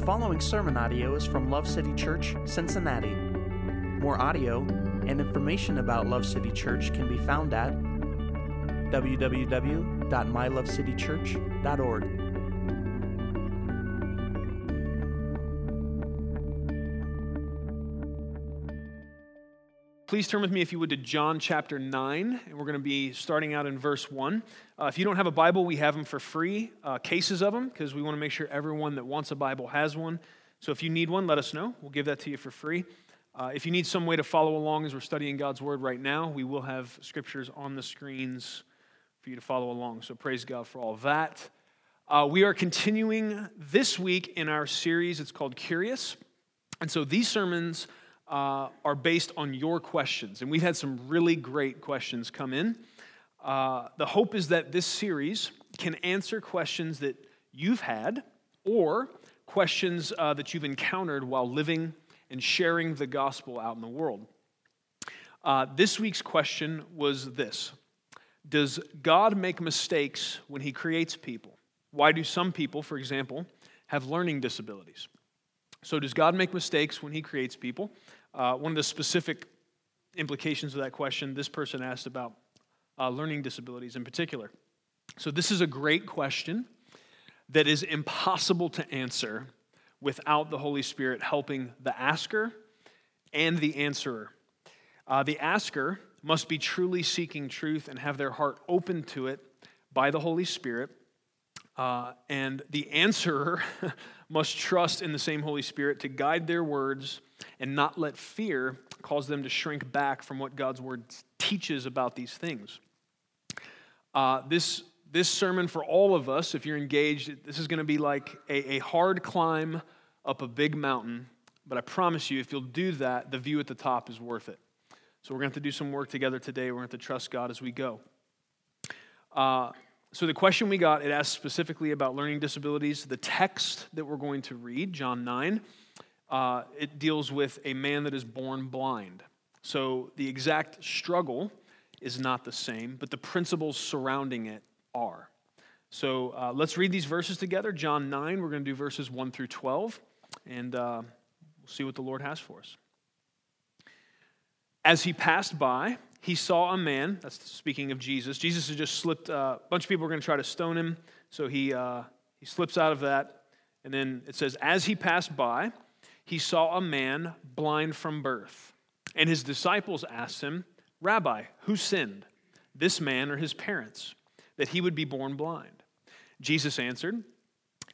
The following sermon audio is from Love City Church, Cincinnati. More audio and information about Love City Church can be found at www.mylovecitychurch.org. Please turn with me, if you would, to John chapter 9, and we're going to be starting out in verse 1. If you don't have a Bible, we have them for free, cases of them, because we want to make sure everyone that wants a Bible has one. So if you need one, let us know. We'll give that to you for free. If you need some way to follow along as we're studying God's Word right now, we will have scriptures on the screens for you to follow along. So praise God for all that. We are continuing this week in our series. It's called Curious. And so these sermons are based on your questions. And we've had some really great questions come in. The hope is that this series can answer questions that you've had or questions that you've encountered while living and sharing the gospel out in the world. This week's question was this: does God make mistakes when he creates people? Why do some people, for example, have learning disabilities? So does God make mistakes when he creates people? One of the specific implications of that question, this person asked about learning disabilities in particular. So this is a great question that is impossible to answer without the Holy Spirit helping the asker and the answerer. The asker must be truly seeking truth and have their heart open to it by the Holy Spirit. And the answerer must trust in the same Holy Spirit to guide their words and not let fear cause them to shrink back from what God's Word teaches about these things. This sermon for all of us, if you're engaged, this is going to be like a hard climb up a big mountain. But I promise you, if you'll do that, the view at the top is worth it. So we're going to have to do some work together today. We're going to have to trust God as we go. So the question we got, it asked specifically about learning disabilities. The text that we're going to read, John 9, it deals with a man that is born blind. So the exact struggle is not the same, but the principles surrounding it are. So let's read these verses together. John 9, we're going to do verses 1 through 12, and we'll see what the Lord has for us. As he passed by, he saw a man. That's speaking of Jesus. Jesus had just slipped. A bunch of people were going to try to stone him, so he slips out of that. And then it says, as he passed by, he saw a man blind from birth. And his disciples asked him, Rabbi, who sinned, this man or his parents, that he would be born blind? Jesus answered,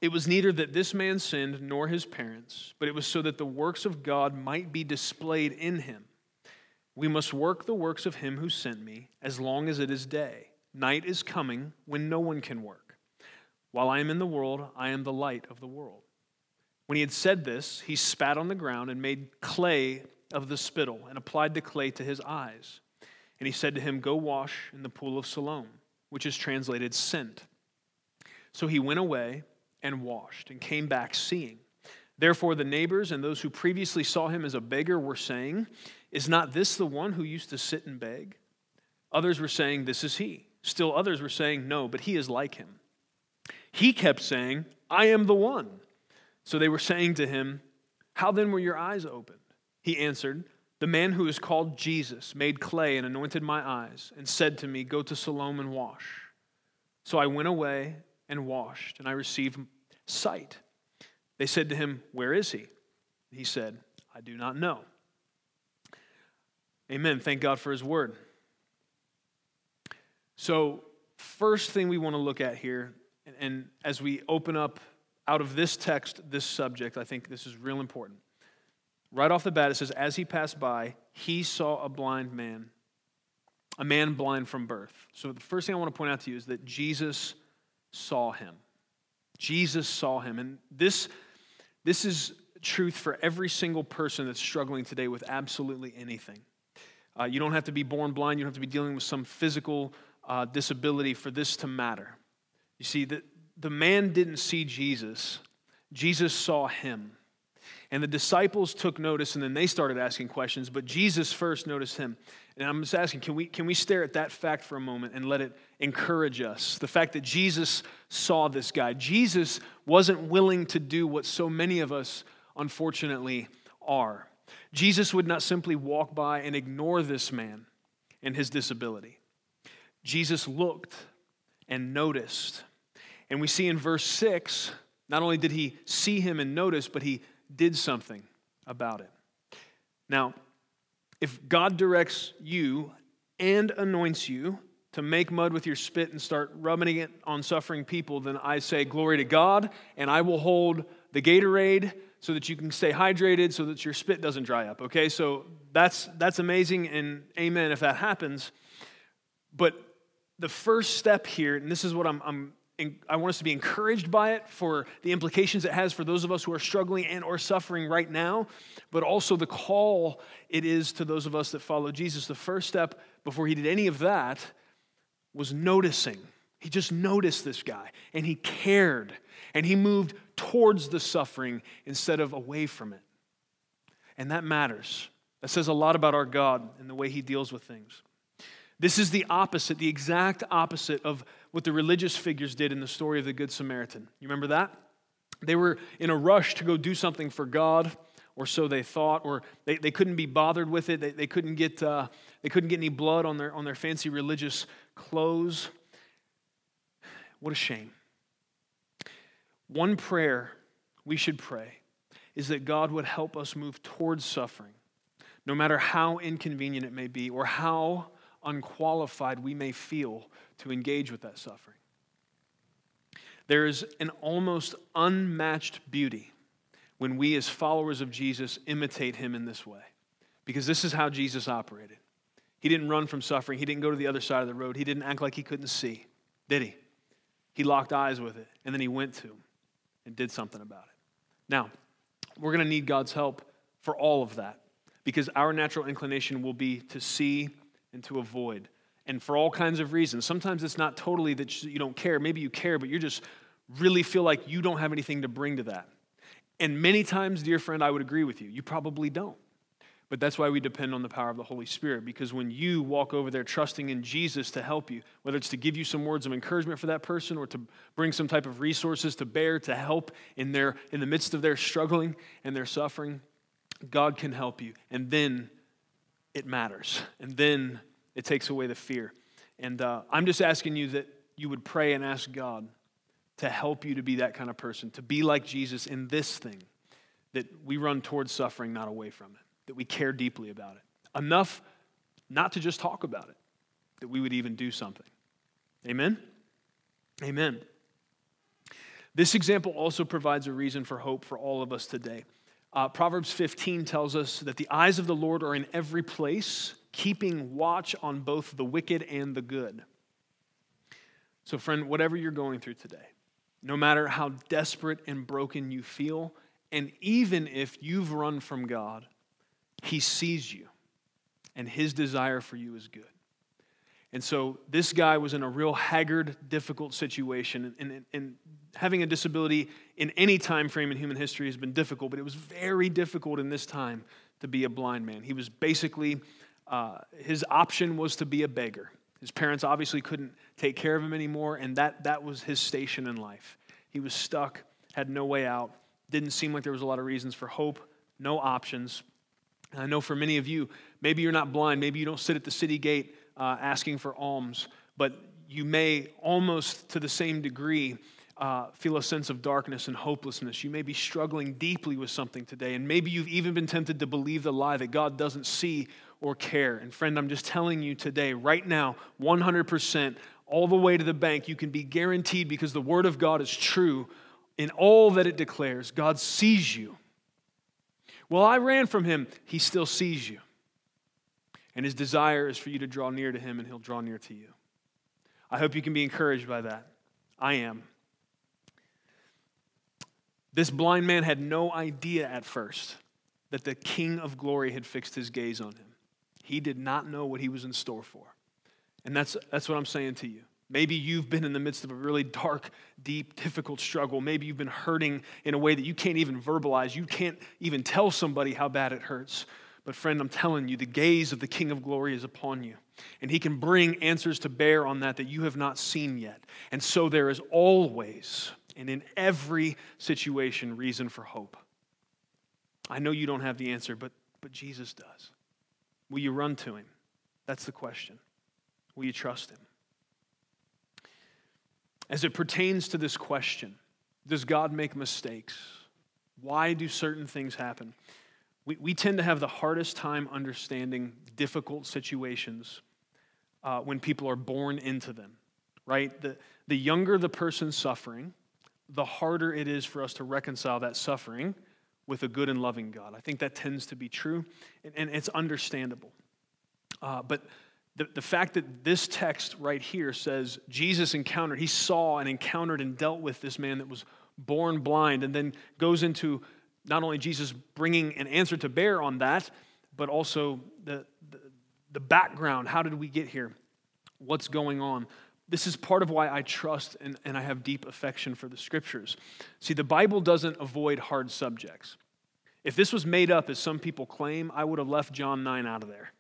it was neither that this man sinned nor his parents, but it was so that the works of God might be displayed in him. We must work the works of him who sent me as long as it is day. Night is coming when no one can work. While I am in the world, I am the light of the world. When he had said this, he spat on the ground and made clay of the spittle and applied the clay to his eyes. And he said to him, go wash in the pool of Siloam, which is translated sent. So he went away and washed and came back seeing. Therefore the neighbors and those who previously saw him as a beggar were saying, is not this the one who used to sit and beg? Others were saying, this is he. Still others were saying, no, but he is like him. He kept saying, I am the one. So they were saying to him, how then were your eyes opened? He answered, the man who is called Jesus made clay and anointed my eyes and said to me, go to Siloam and wash. So I went away and washed, and I received sight. They said to him, where is he? He said, I do not know. Amen. Thank God for his word. So first thing we want to look at here, and as we open up out of this text, this subject, I think this is real important. Right off the bat, it says, as he passed by, he saw a blind man, a man blind from birth. So the first thing I want to point out to you is that Jesus saw him. Jesus saw him. And this is truth for every single person that's struggling today with absolutely anything. You don't have to be born blind. You don't have to be dealing with some physical disability for this to matter. You see, the man didn't see Jesus. Jesus saw him. And the disciples took notice, and then they started asking questions, but Jesus first noticed him. And I'm just asking, can we stare at that fact for a moment and let it encourage us? The fact that Jesus saw this guy. Jesus wasn't willing to do what so many of us, unfortunately, are. Jesus would not simply walk by and ignore this man and his disability. Jesus looked and noticed. And we see in verse 6, not only did he see him and notice, but he did something about it. Now, if God directs you and anoints you to make mud with your spit and start rubbing it on suffering people, then I say glory to God, and I will hold the Gatorade so that you can stay hydrated so that your spit doesn't dry up, okay? So that's amazing, and amen if that happens. But the first step here, and this is what I want us to be encouraged by it for the implications it has for those of us who are struggling and or suffering right now, but also the call it is to those of us that follow Jesus. The first step before he did any of that was noticing. He just noticed this guy, and he cared, and he moved towards the suffering instead of away from it. And that matters. That says a lot about our God and the way he deals with things. This is the opposite, the exact opposite of what the religious figures did in the story of the Good Samaritan. You remember that? They were in a rush to go do something for God, or so they thought, or they couldn't be bothered with it. They couldn't get any blood on their fancy religious clothes. What a shame. One prayer we should pray is that God would help us move towards suffering, no matter how inconvenient it may be or how unqualified we may feel to engage with that suffering. There is an almost unmatched beauty when we as followers of Jesus imitate him in this way, because this is how Jesus operated. He didn't run from suffering. He didn't go to the other side of the road. He didn't act like he couldn't see, did he? He locked eyes with it, and then he went to him and did something about it. Now, we're going to need God's help for all of that, because our natural inclination will be to see and to avoid, and for all kinds of reasons. Sometimes it's not totally that you don't care. Maybe you care, but you just really feel like you don't have anything to bring to that. And many times, dear friend, I would agree with you. You probably don't. But that's why we depend on the power of the Holy Spirit, because when you walk over there trusting in Jesus to help you, whether it's to give you some words of encouragement for that person or to bring some type of resources to bear to help in the midst of their struggling and their suffering, God can help you. And then it matters. And then it takes away the fear. And I'm just asking you that you would pray and ask God to help you to be that kind of person, to be like Jesus in this thing, that we run towards suffering, not away from it, that we care deeply about it. Enough not to just talk about it, that we would even do something. Amen? Amen. This example also provides a reason for hope for all of us today. Proverbs 15 tells us that the eyes of the Lord are in every place, keeping watch on both the wicked and the good. So friend, whatever you're going through today, no matter how desperate and broken you feel, and even if you've run from God, he sees you, and his desire for you is good. And so this guy was in a real haggard, difficult situation, and having a disability in any time frame in human history has been difficult, but it was very difficult in this time to be a blind man. He was basically, his option was to be a beggar. His parents obviously couldn't take care of him anymore, and that was his station in life. He was stuck, had no way out, didn't seem like there was a lot of reasons for hope, no options. And I know for many of you, maybe you're not blind, maybe you don't sit at the city gate asking for alms, but you may almost to the same degree feel a sense of darkness and hopelessness. You may be struggling deeply with something today, and maybe you've even been tempted to believe the lie that God doesn't see or care. And friend, I'm just telling you today, right now, 100%, all the way to the bank, you can be guaranteed, because the word of God is true in all that it declares. God sees you. Well, I ran from him. He still sees you. And his desire is for you to draw near to him, and he'll draw near to you. I hope you can be encouraged by that. I am. This blind man had no idea at first that the King of Glory had fixed his gaze on him. He did not know what he was in store for. And that's what I'm saying to you. Maybe you've been in the midst of a really dark, deep, difficult struggle. Maybe you've been hurting in a way that you can't even verbalize. You can't even tell somebody how bad it hurts. But friend, I'm telling you, the gaze of the King of Glory is upon you. And he can bring answers to bear on that you have not seen yet. And so there is always, and in every situation, reason for hope. I know you don't have the answer, but Jesus does. Will you run to him? That's the question. Will you trust him? As it pertains to this question, does God make mistakes? Why do certain things happen? We tend to have the hardest time understanding difficult situations when people are born into them, right? The younger the person suffering, the harder it is for us to reconcile that suffering with a good and loving God. I think that tends to be true, and it's understandable. But the fact that this text right here says Jesus encountered, he saw and encountered and dealt with this man that was born blind, and then goes into not only Jesus bringing an answer to bear on that, but also the background. How did we get here? What's going on? This is part of why I trust and I have deep affection for the Scriptures. See, the Bible doesn't avoid hard subjects. If this was made up, as some people claim, I would have left John 9 out of there.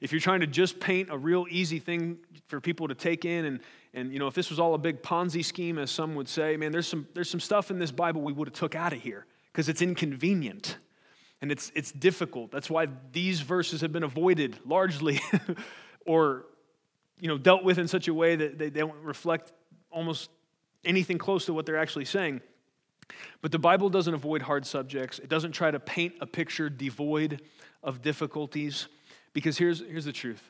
If you're trying to just paint a real easy thing for people to take in, and you know, if this was all a big Ponzi scheme, as some would say, man, there's some stuff in this Bible we would have took out of here because it's inconvenient and it's difficult. That's why these verses have been avoided largely, or you know, dealt with in such a way that they don't reflect almost anything close to what they're actually saying. But the Bible doesn't avoid hard subjects. It doesn't try to paint a picture devoid of difficulties. Because here's the truth.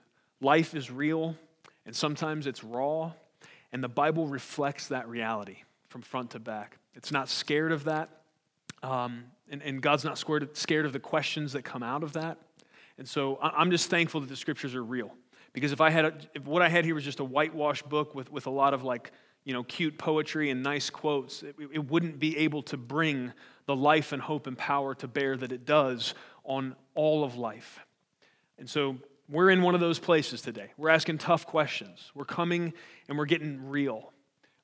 Life is real, and sometimes it's raw, and the Bible reflects that reality from front to back. It's not scared of that, and God's not scared of the questions that come out of that. And so I'm just thankful that the Scriptures are real. Because if what I had here was just a whitewashed book with a lot of like, you know, cute poetry and nice quotes, it wouldn't be able to bring the life and hope and power to bear that it does on all of life. And so we're in one of those places today. We're asking tough questions. We're coming and we're getting real.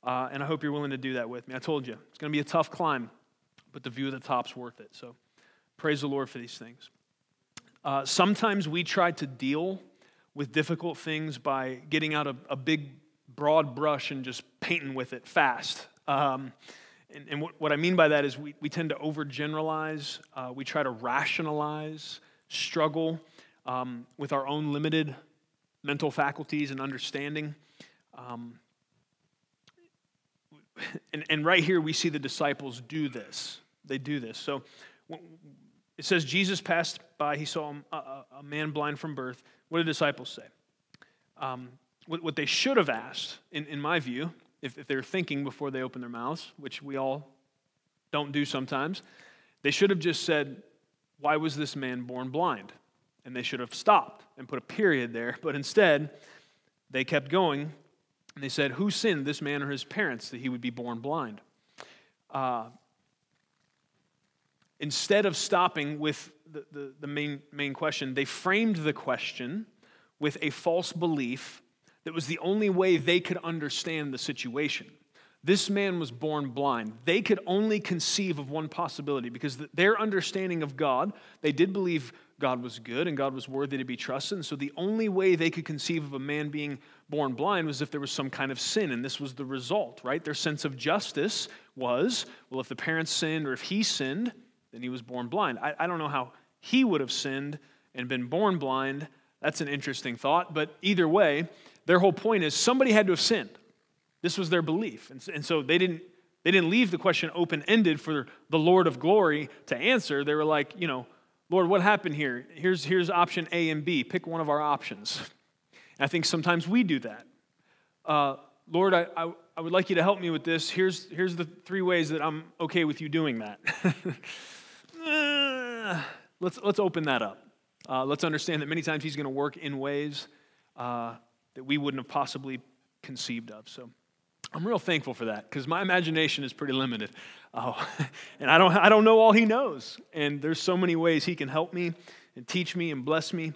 And I hope you're willing to do that with me. I told you, it's going to be a tough climb, but the view of the top's worth it. So praise the Lord for these things. Sometimes we try to deal with difficult things by getting out a big broad brush and just painting with it fast. And what I mean by that is we tend to overgeneralize. We try to rationalize, struggle with our own limited mental faculties and understanding. And right here we see the disciples do this. They do this. So it says Jesus passed by. He saw a man blind from birth. What do the disciples say? What they should have asked, in my view, if they're thinking before they open their mouths, which we all don't do sometimes, they should have just said, why was this man born blind? And they should have stopped and put a period there. But instead, they kept going, and they said, who sinned, this man or his parents, that he would be born blind? Instead of stopping with the main question, they framed the question with a false belief that was the only way they could understand the situation. This man was born blind. They could only conceive of one possibility because their understanding of God, they did believe God was good and God was worthy to be trusted. And so the only way they could conceive of a man being born blind was if there was some kind of sin, and this was the result, right? Their sense of justice was, well, if the parents sinned or if he sinned, then he was born blind. I don't know how he would have sinned and been born blind. That's an interesting thought, but either way, their whole point is somebody had to have sinned. This was their belief, and so they didn't leave the question open-ended for the Lord of glory to answer. They were like, you know, Lord, what happened here? Here's option A and B. Pick one of our options. And I think sometimes we do that. Lord, I would like you to help me with this. Here's the three ways that I'm okay with you doing that. Let's open that up. Let's understand that many times he's going to work in ways that we wouldn't have possibly conceived of. So I'm real thankful for that because my imagination is pretty limited. And I don't know all he knows. And there's so many ways he can help me and teach me and bless me,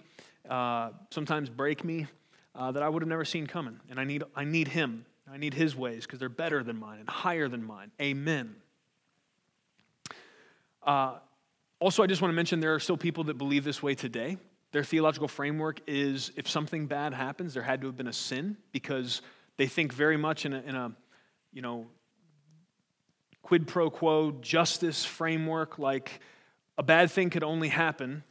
sometimes break me. that I would have never seen coming. And I need him. I need his ways because they're better than mine and higher than mine. Amen. Also, I just want to mention there are still people that believe this way today. Their theological framework is if something bad happens, there had to have been a sin because they think very much in a you know, quid pro quo justice framework, like a bad thing could only happen.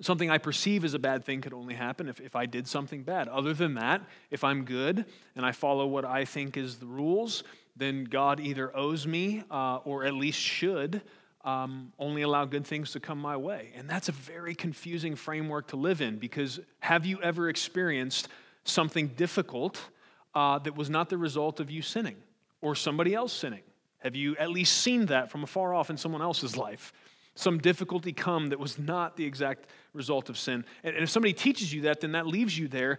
Something I perceive as a bad thing could only happen if I did something bad. Other than that, if I'm good and I follow what I think is the rules, then God either owes me or at least should only allow good things to come my way. And that's a very confusing framework to live in because have you ever experienced something difficult that was not the result of you sinning or somebody else sinning? Have you at least seen that from afar off in someone else's life? Some difficulty come that was not the exact result of sin. And if somebody teaches you that, then that leaves you there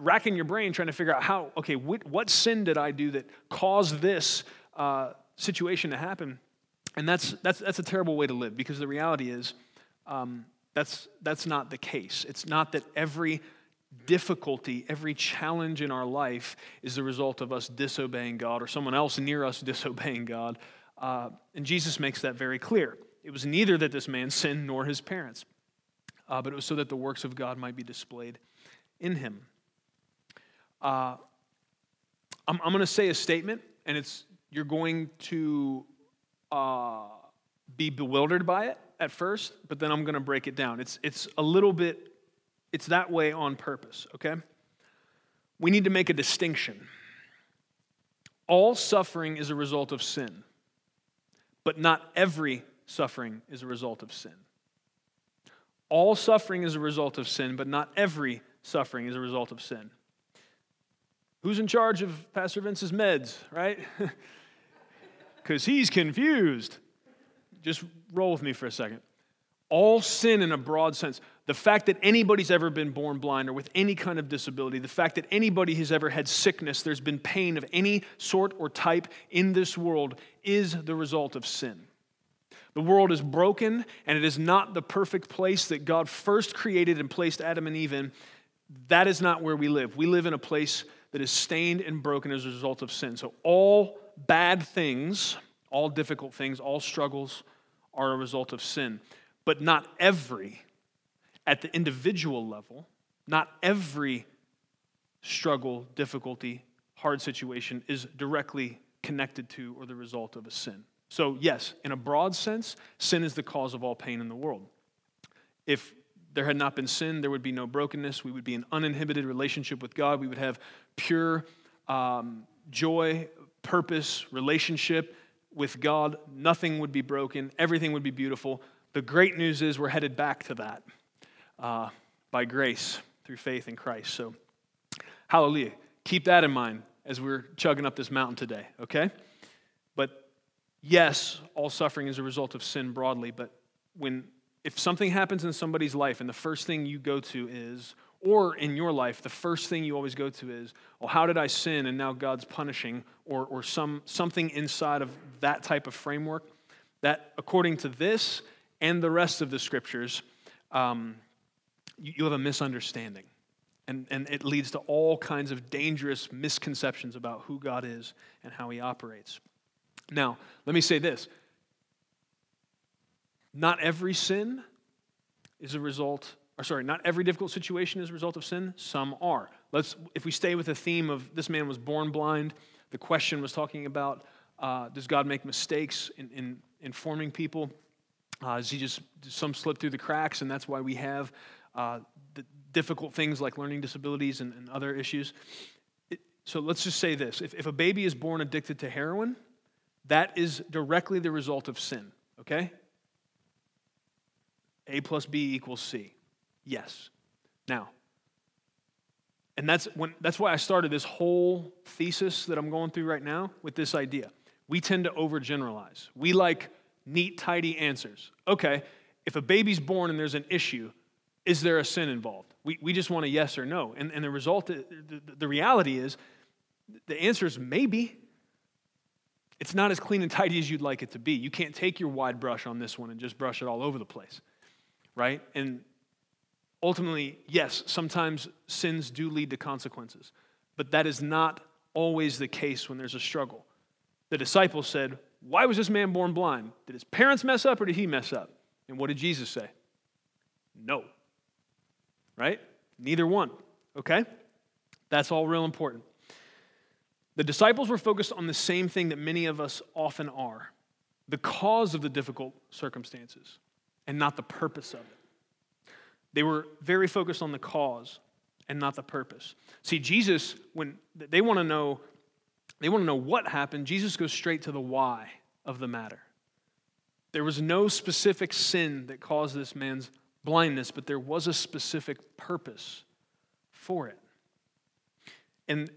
racking your brain trying to figure out how, okay, what sin did I do that caused this situation to happen? And that's a terrible way to live because the reality is that's not the case. It's not that every difficulty, every challenge in our life is the result of us disobeying God or someone else near us disobeying God. And Jesus makes that very clear. It was neither that this man sinned nor his parents, but it was so that the works of God might be displayed in him. I'm going to say a statement, and you're going to be bewildered by it at first, but then I'm going to break it down. It's a little bit, it's that way on purpose, okay? We need to make a distinction. All suffering is a result of sin, but not every suffering is a result of sin. All suffering is a result of sin, but not every suffering is a result of sin. Who's in charge of Pastor Vince's meds, right? Because he's confused. Just roll with me for a second. All sin in a broad sense, the fact that anybody's ever been born blind or with any kind of disability, the fact that anybody has ever had sickness, there's been pain of any sort or type in this world is the result of sin. The world is broken, and it is not the perfect place that God first created and placed Adam and Eve in. That is not where we live. We live in a place that is stained and broken as a result of sin. So all bad things, all difficult things, all struggles are a result of sin. But not every, at the individual level, not every struggle, difficulty, hard situation is directly connected to or the result of a sin. So yes, in a broad sense, sin is the cause of all pain in the world. If there had not been sin, there would be no brokenness. We would be in uninhibited relationship with God. We would have pure joy, purpose, relationship with God. Nothing would be broken. Everything would be beautiful. The great news is we're headed back to that by grace through faith in Christ. So hallelujah. Keep that in mind as we're chugging up this mountain today, okay? But yes, all suffering is a result of sin broadly, but if something happens in somebody's life and the first thing you go to is, or in your life, the first thing you always go to is, oh, how did I sin and now God's punishing, or something inside of that type of framework, that according to this and the rest of the scriptures, you have a misunderstanding. And it leads to all kinds of dangerous misconceptions about who God is and how he operates. Now, let me say this. Not every difficult situation is a result of sin. Some are. If we stay with the theme of this man was born blind, the question was talking about does God make mistakes in informing people? Does some slip through the cracks, and that's why we have the difficult things like learning disabilities and other issues. So let's just say this. If a baby is born addicted to heroin, that is directly the result of sin, okay? A + B = C. Yes. Now, and that's why I started this whole thesis that I'm going through right now with this idea. We tend to overgeneralize. We like neat, tidy answers. Okay, if a baby's born and there's an issue, is there a sin involved? We just want a yes or no. And the result, the reality is, the answer is maybe. It's not as clean and tidy as you'd like it to be. You can't take your wide brush on this one and just brush it all over the place, right? And Ultimately, yes, sometimes sins do lead to consequences, but that is not always the case when there's a struggle. The disciples said, why was this man born blind? Did his parents mess up or did he mess up? And what did Jesus say? No. Right? Neither one. Okay? That's all real important. The disciples were focused on the same thing that many of us often are, the cause of the difficult circumstances and not the purpose of it. They were very focused on the cause and not the purpose. See, Jesus, when they want to know what happened, Jesus goes straight to the why of the matter. There was no specific sin that caused this man's blindness, but there was a specific purpose for it. And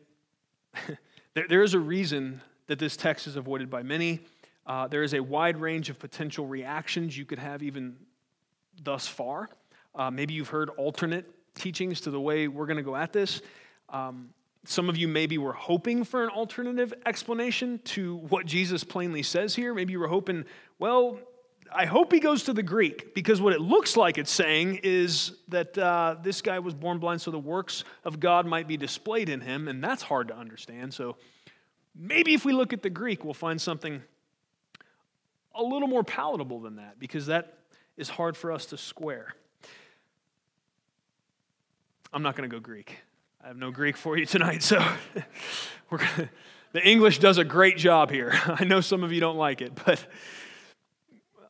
there is a reason that this text is avoided by many. There is a wide range of potential reactions you could have even thus far. Maybe you've heard alternate teachings to the way we're going to go at this. Some of you maybe were hoping for an alternative explanation to what Jesus plainly says here. Maybe you were hoping, well, I hope he goes to the Greek, because what it looks like it's saying is that this guy was born blind so the works of God might be displayed in him, and that's hard to understand. So maybe if we look at the Greek, we'll find something a little more palatable than that, because that is hard for us to square. I'm not going to go Greek. I have no Greek for you tonight, so the English does a great job here. I know some of you don't like it, but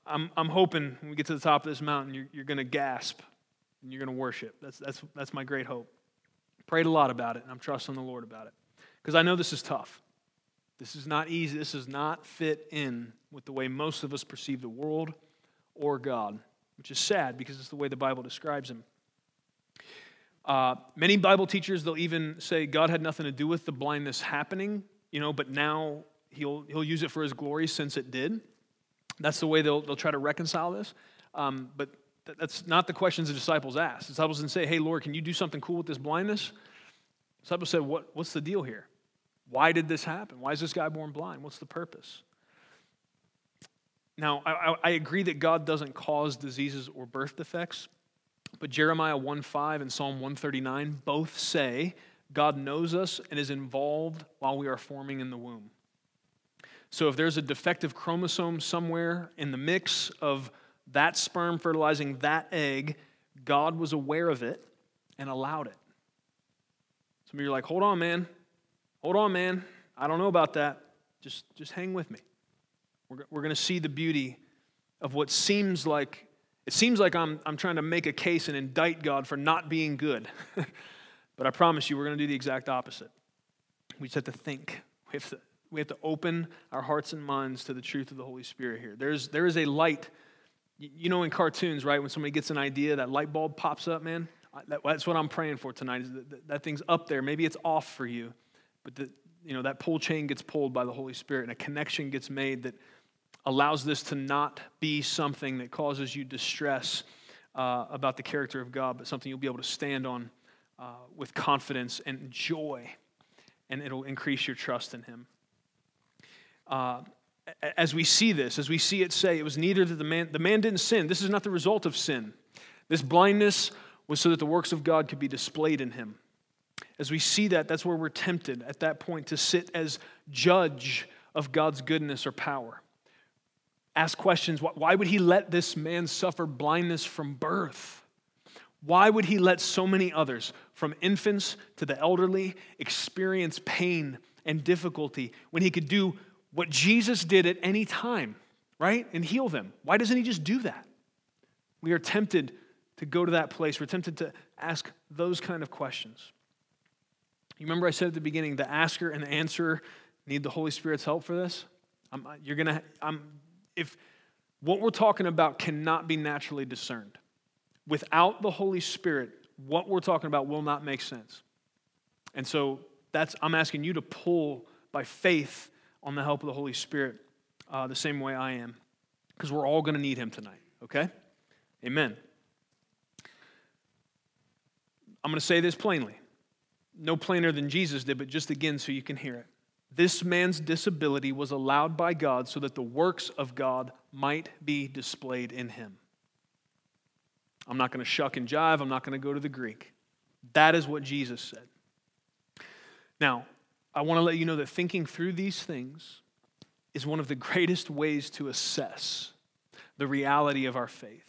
I'm hoping when we get to the top of this mountain, you're going to gasp and you're going to worship. That's my great hope. Prayed a lot about it, and I'm trusting the Lord about it, because I know this is tough. This is not easy. This does not fit in with the way most of us perceive the world or God, which is sad because it's the way the Bible describes him. Many Bible teachers, they'll even say God had nothing to do with the blindness happening, but now he'll use it for his glory since it did. That's the way they'll try to reconcile this. But that's not the questions the disciples asked. The disciples didn't say, hey, Lord, can you do something cool with this blindness? The disciples said, what's the deal here? Why did this happen? Why is this guy born blind? What's the purpose? Now, I agree that God doesn't cause diseases or birth defects, but Jeremiah 1:5 and Psalm 139 both say God knows us and is involved while we are forming in the womb. So if there's a defective chromosome somewhere in the mix of that sperm fertilizing that egg, God was aware of it and allowed it. Some of you are like, hold on, man. I don't know about that. Just hang with me. We're going to see the beauty of what seems like. It seems like I'm trying to make a case and indict God for not being good. But I promise you, we're going to do the exact opposite. We just have to think. We have to open our hearts and minds to the truth of the Holy Spirit here. There is a light. You know in cartoons, right, when somebody gets an idea, that light bulb pops up, man. That's what I'm praying for tonight, is that thing's up there. Maybe it's off for you. But that pull chain gets pulled by the Holy Spirit, and a connection gets made that allows this to not be something that causes you distress about the character of God, but something you'll be able to stand on with confidence and joy, and it'll increase your trust in him. As we see this, as we see it say, it was neither that the man didn't sin. This is not the result of sin. This blindness was so that the works of God could be displayed in him. As we see that, that's where we're tempted at that point to sit as judge of God's goodness or power. Ask questions. Why would he let this man suffer blindness from birth? Why would he let so many others, from infants to the elderly, experience pain and difficulty when he could do what Jesus did at any time, right? And heal them. Why doesn't he just do that? We are tempted to go to that place. We're tempted to ask those kind of questions. You remember I said at the beginning, the asker and the answerer need the Holy Spirit's help for this? If what we're talking about cannot be naturally discerned, without the Holy Spirit, what we're talking about will not make sense. And so I'm asking you to pull by faith on the help of the Holy Spirit the same way I am, because we're all going to need him tonight, okay? Amen. I'm going to say this plainly, no plainer than Jesus did, but just again so you can hear it. This man's disability was allowed by God so that the works of God might be displayed in him. I'm not going to shuck and jive. I'm not going to go to the Greek. That is what Jesus said. Now, I want to let you know that thinking through these things is one of the greatest ways to assess the reality of our faith.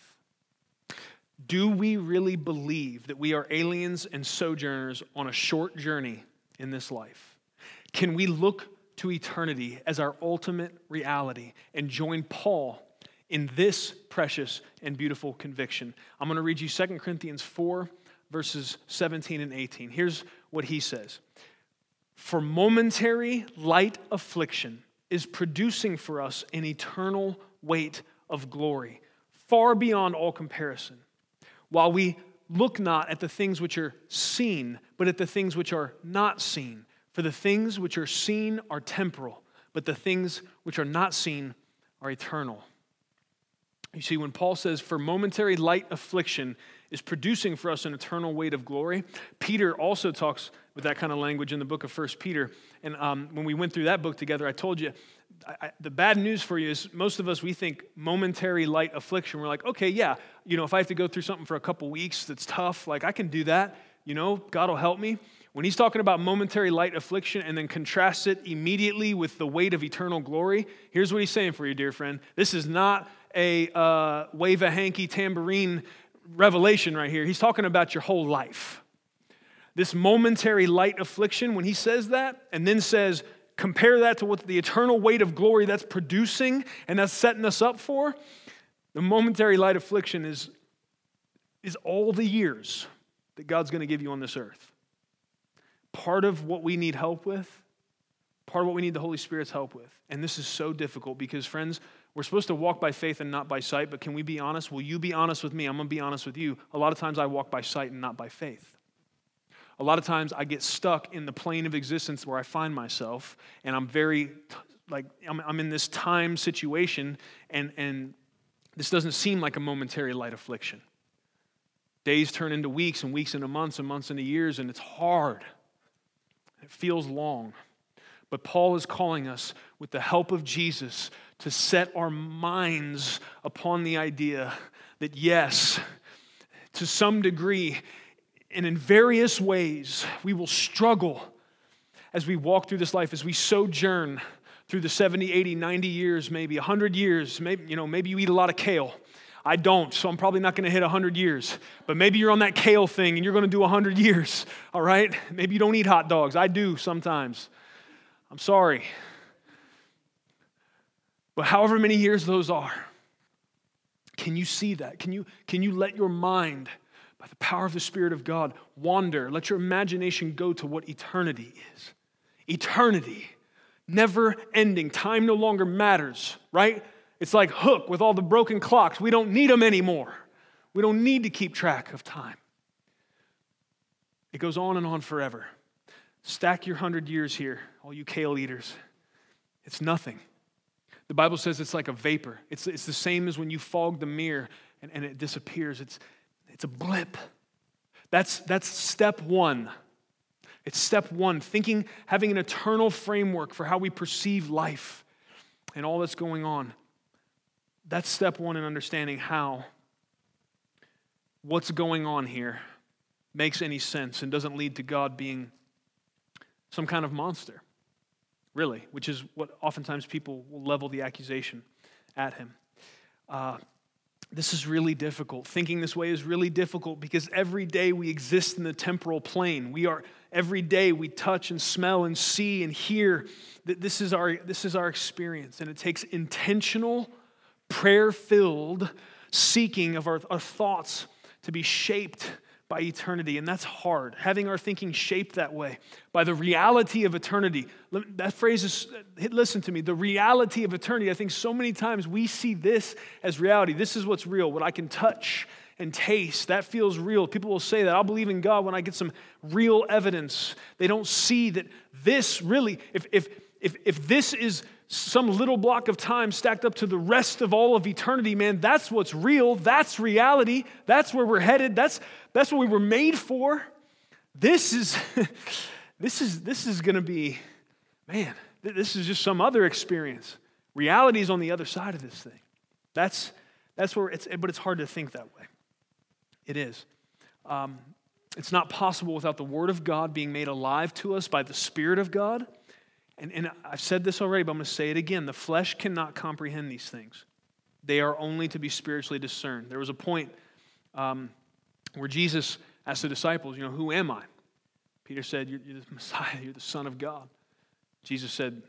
Do we really believe that we are aliens and sojourners on a short journey in this life? Can we look to eternity as our ultimate reality and join Paul in this precious and beautiful conviction? I'm going to read you 2 Corinthians 4, verses 17 and 18. Here's what he says. For momentary light affliction is producing for us an eternal weight of glory, far beyond all comparison, while we look not at the things which are seen, but at the things which are not seen. For the things which are seen are temporal, but the things which are not seen are eternal. You see, when Paul says, for momentary light affliction is producing for us an eternal weight of glory, Peter also talks with that kind of language in the book of 1 Peter. And when we went through that book together, I told you, the bad news for you is most of us, we think momentary light affliction. We're like, okay, yeah, you know, if I have to go through something for a couple weeks that's tough, like I can do that, you know, God will help me. When he's talking about momentary light affliction and then contrasts it immediately with the weight of eternal glory, here's what he's saying for you, dear friend. This is not a wave a hanky tambourine revelation right here. He's talking about your whole life. This momentary light affliction, when he says that and then says, compare that to what the eternal weight of glory that's producing and that's setting us up for, the momentary light affliction is all the years that God's going to give you on this earth. Part of what we need help with, part of what we need the Holy Spirit's help with. And this is so difficult because, friends, we're supposed to walk by faith and not by sight, but can we be honest? Will you be honest with me? I'm going to be honest with you. A lot of times I walk by sight and not by faith. A lot of times I get stuck in the plane of existence where I find myself, and I'm I'm in this time situation, and this doesn't seem like a momentary light affliction. Days turn into weeks, and weeks into months, and months into years, and it's hard. It feels long. But Paul is calling us, with the help of Jesus, to set our minds upon the idea that yes, to some degree and in various ways, we will struggle as we walk through this life, as we sojourn through the 70, 80, 90 years, maybe 100 years. Maybe you eat a lot of kale. I don't, so I'm probably not going to hit 100 years. But maybe you're on that kale thing and you're going to do 100 years, all right? Maybe you don't eat hot dogs. I do sometimes. I'm sorry. But however many years those are, can you see that? Can you let your mind, by the power of the Spirit of God, wander? Let your imagination go to what eternity is. Eternity, never ending. Time no longer matters, right? It's like Hook with all the broken clocks. We don't need them anymore. We don't need to keep track of time. It goes on and on forever. Stack your 100 years here, all you kale eaters. It's nothing. The Bible says it's like a vapor. It's the same as when you fog the mirror and it disappears. It's a blip. That's step one. It's step one, thinking, having an eternal framework for how we perceive life and all that's going on. That's step one in understanding how what's going on here makes any sense and doesn't lead to God being some kind of monster, really, which is what oftentimes people will level the accusation at him. This is really difficult. Thinking this way is really difficult because every day we exist in the temporal plane. Every day we touch and smell and see and hear. This is our experience, and it takes intentional, prayer-filled seeking of our thoughts to be shaped by eternity, and that's hard. Having our thinking shaped that way by the reality of eternity. That phrase is, listen to me, the reality of eternity. I think so many times we see this as reality. This is what's real, what I can touch and taste. That feels real. People will say that. I'll believe in God when I get some real evidence. They don't see that this really, if this is some little block of time stacked up to the rest of all of eternity, man, that's what's real. That's reality. That's where we're headed. That's what we were made for. This is going to be, man, this is just some other experience. Reality is on the other side of this thing. But it's hard to think that way. It is. It's not possible without the Word of God being made alive to us by the Spirit of God. And I've said this already, but I'm going to say it again. The flesh cannot comprehend these things. They are only to be spiritually discerned. There was a point where Jesus asked the disciples, you know, who am I? Peter said, you're the Messiah, you're the Son of God. Jesus said,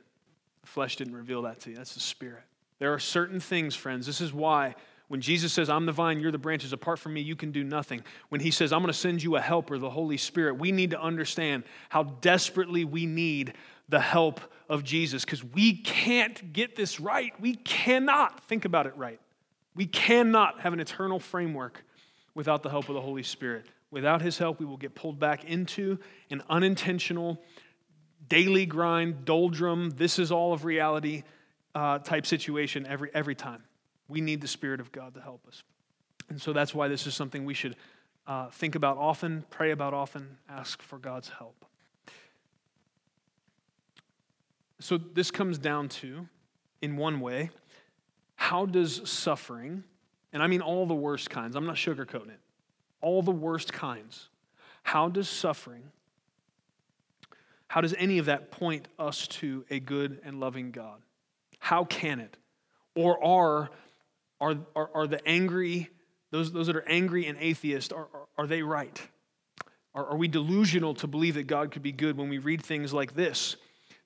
the flesh didn't reveal that to you. That's the Spirit. There are certain things, friends. This is why when Jesus says, I'm the vine, you're the branches. Apart from me, you can do nothing. When he says, I'm going to send you a helper, the Holy Spirit, we need to understand how desperately we need the help of Jesus because we can't get this right. We cannot think about it right. We cannot have an eternal framework without the help of the Holy Spirit. Without his help, we will get pulled back into an unintentional daily grind, doldrum, this is all of reality type situation every time. We need the Spirit of God to help us. And so that's why this is something we should think about often, pray about often, ask for God's help. So this comes down to, in one way, how does suffering, and I mean all the worst kinds, I'm not sugarcoating it, all the worst kinds, how does suffering, how does any of that point us to a good and loving God? How can it? Or are the angry, those that are angry and atheist, are they right? Are we delusional to believe that God could be good when we read things like this?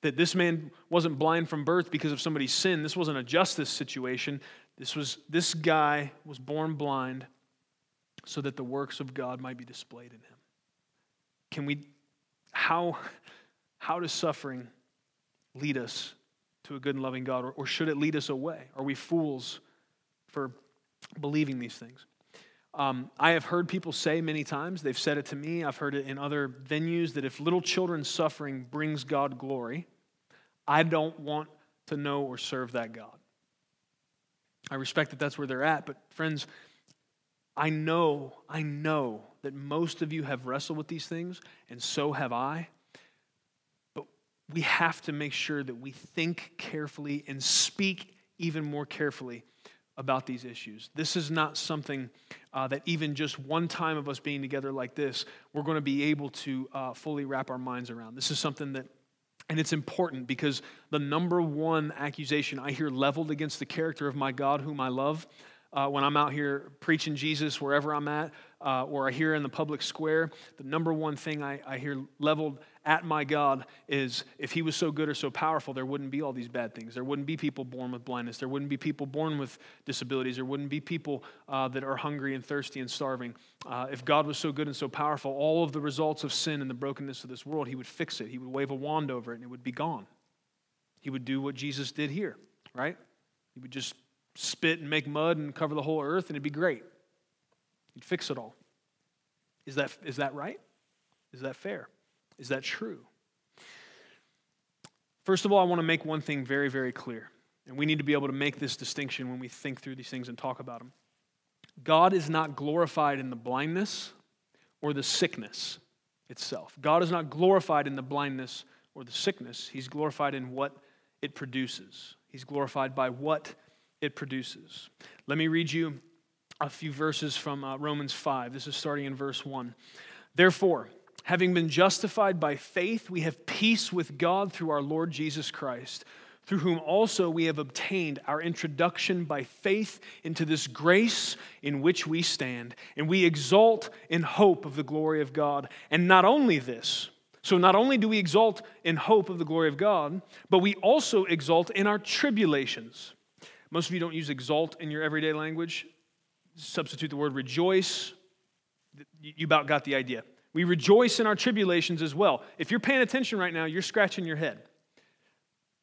That this man wasn't blind from birth because of somebody's sin. This wasn't a justice situation. This guy was born blind so that the works of God might be displayed in him. How does suffering lead us to a good and loving God, or should it lead us away? Are we fools for believing these things? I have heard people say many times, they've said it to me, I've heard it in other venues, that if little children's suffering brings God glory, I don't want to know or serve that God. I respect that that's where they're at, but friends, I know that most of you have wrestled with these things, and so have I. We have to make sure that we think carefully and speak even more carefully about these issues. This is not something that even just one time of us being together like this, we're going to be able to fully wrap our minds around. This is something that, and it's important because the number one accusation I hear leveled against the character of my God, whom I love, when I'm out here preaching Jesus wherever I'm at, or I hear in the public square, the number one thing I hear leveled at my God is, if he was so good or so powerful, there wouldn't be all these bad things. There wouldn't be people born with blindness. There wouldn't be people born with disabilities. There wouldn't be people that are hungry and thirsty and starving. If God was so good and so powerful, all of the results of sin and the brokenness of this world, he would fix it. He would wave a wand over it and it would be gone. He would do what Jesus did here, right? He would just spit and make mud and cover the whole earth and it'd be great. He'd fix it all. Is that right? Is that fair? Is that true? First of all, I want to make one thing very, very clear. And we need to be able to make this distinction when we think through these things and talk about them. God is not glorified in the blindness or the sickness itself. God is not glorified in the blindness or the sickness. He's glorified in what it produces. He's glorified by what it produces. Let me read you a few verses from Romans 5. This is starting in verse 1. Therefore, having been justified by faith, we have peace with God through our Lord Jesus Christ, through whom also we have obtained our introduction by faith into this grace in which we stand, and we exult in hope of the glory of God. And not only this, so not only do we exult in hope of the glory of God, but we also exult in our tribulations. Most of you don't use exult in your everyday language. Substitute the word rejoice. You about got the idea. We rejoice in our tribulations as well. If you're paying attention right now, you're scratching your head.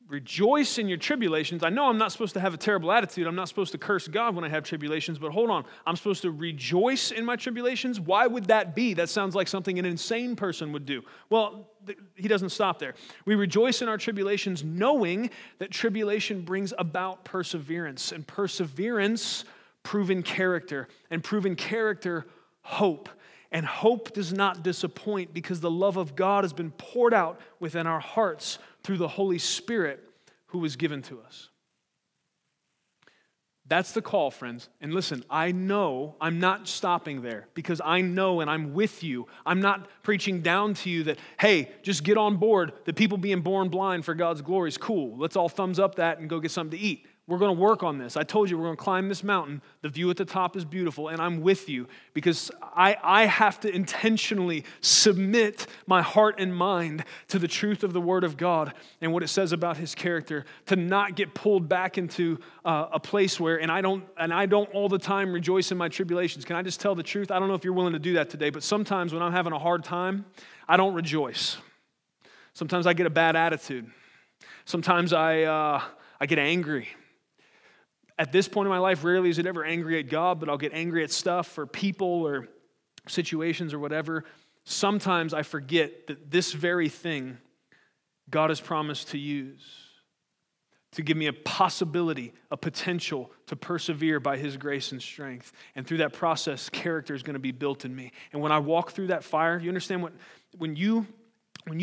Rejoice in your tribulations. I know I'm not supposed to have a terrible attitude. I'm not supposed to curse God when I have tribulations, but hold on. I'm supposed to rejoice in my tribulations? Why would that be? That sounds like something an insane person would do. Well, he doesn't stop there. We rejoice in our tribulations knowing that tribulation brings about perseverance, and perseverance, proven character, and proven character, hope. And hope does not disappoint because the love of God has been poured out within our hearts through the Holy Spirit who was given to us. That's the call, friends. And listen, I know I'm not stopping there because I know and I'm with you. I'm not preaching down to you that, hey, just get on board. The people being born blind for God's glory is cool. Let's all thumbs up that and go get something to eat. We're going to work on this. I told you we're going to climb this mountain. The view at the top is beautiful, and I'm with you because I have to intentionally submit my heart and mind to the truth of the Word of God and what it says about His character, to not get pulled back into a place where, and I don't all the time rejoice in my tribulations. Can I just tell the truth? I don't know if you're willing to do that today, but sometimes when I'm having a hard time, I don't rejoice. Sometimes I get a bad attitude. Sometimes I get angry. At this point in my life, rarely is it ever angry at God, but I'll get angry at stuff or people or situations or whatever. Sometimes I forget that this very thing God has promised to use to give me a possibility, a potential to persevere by His grace and strength. And through that process, character is going to be built in me. And when I walk through that fire, you understand what when you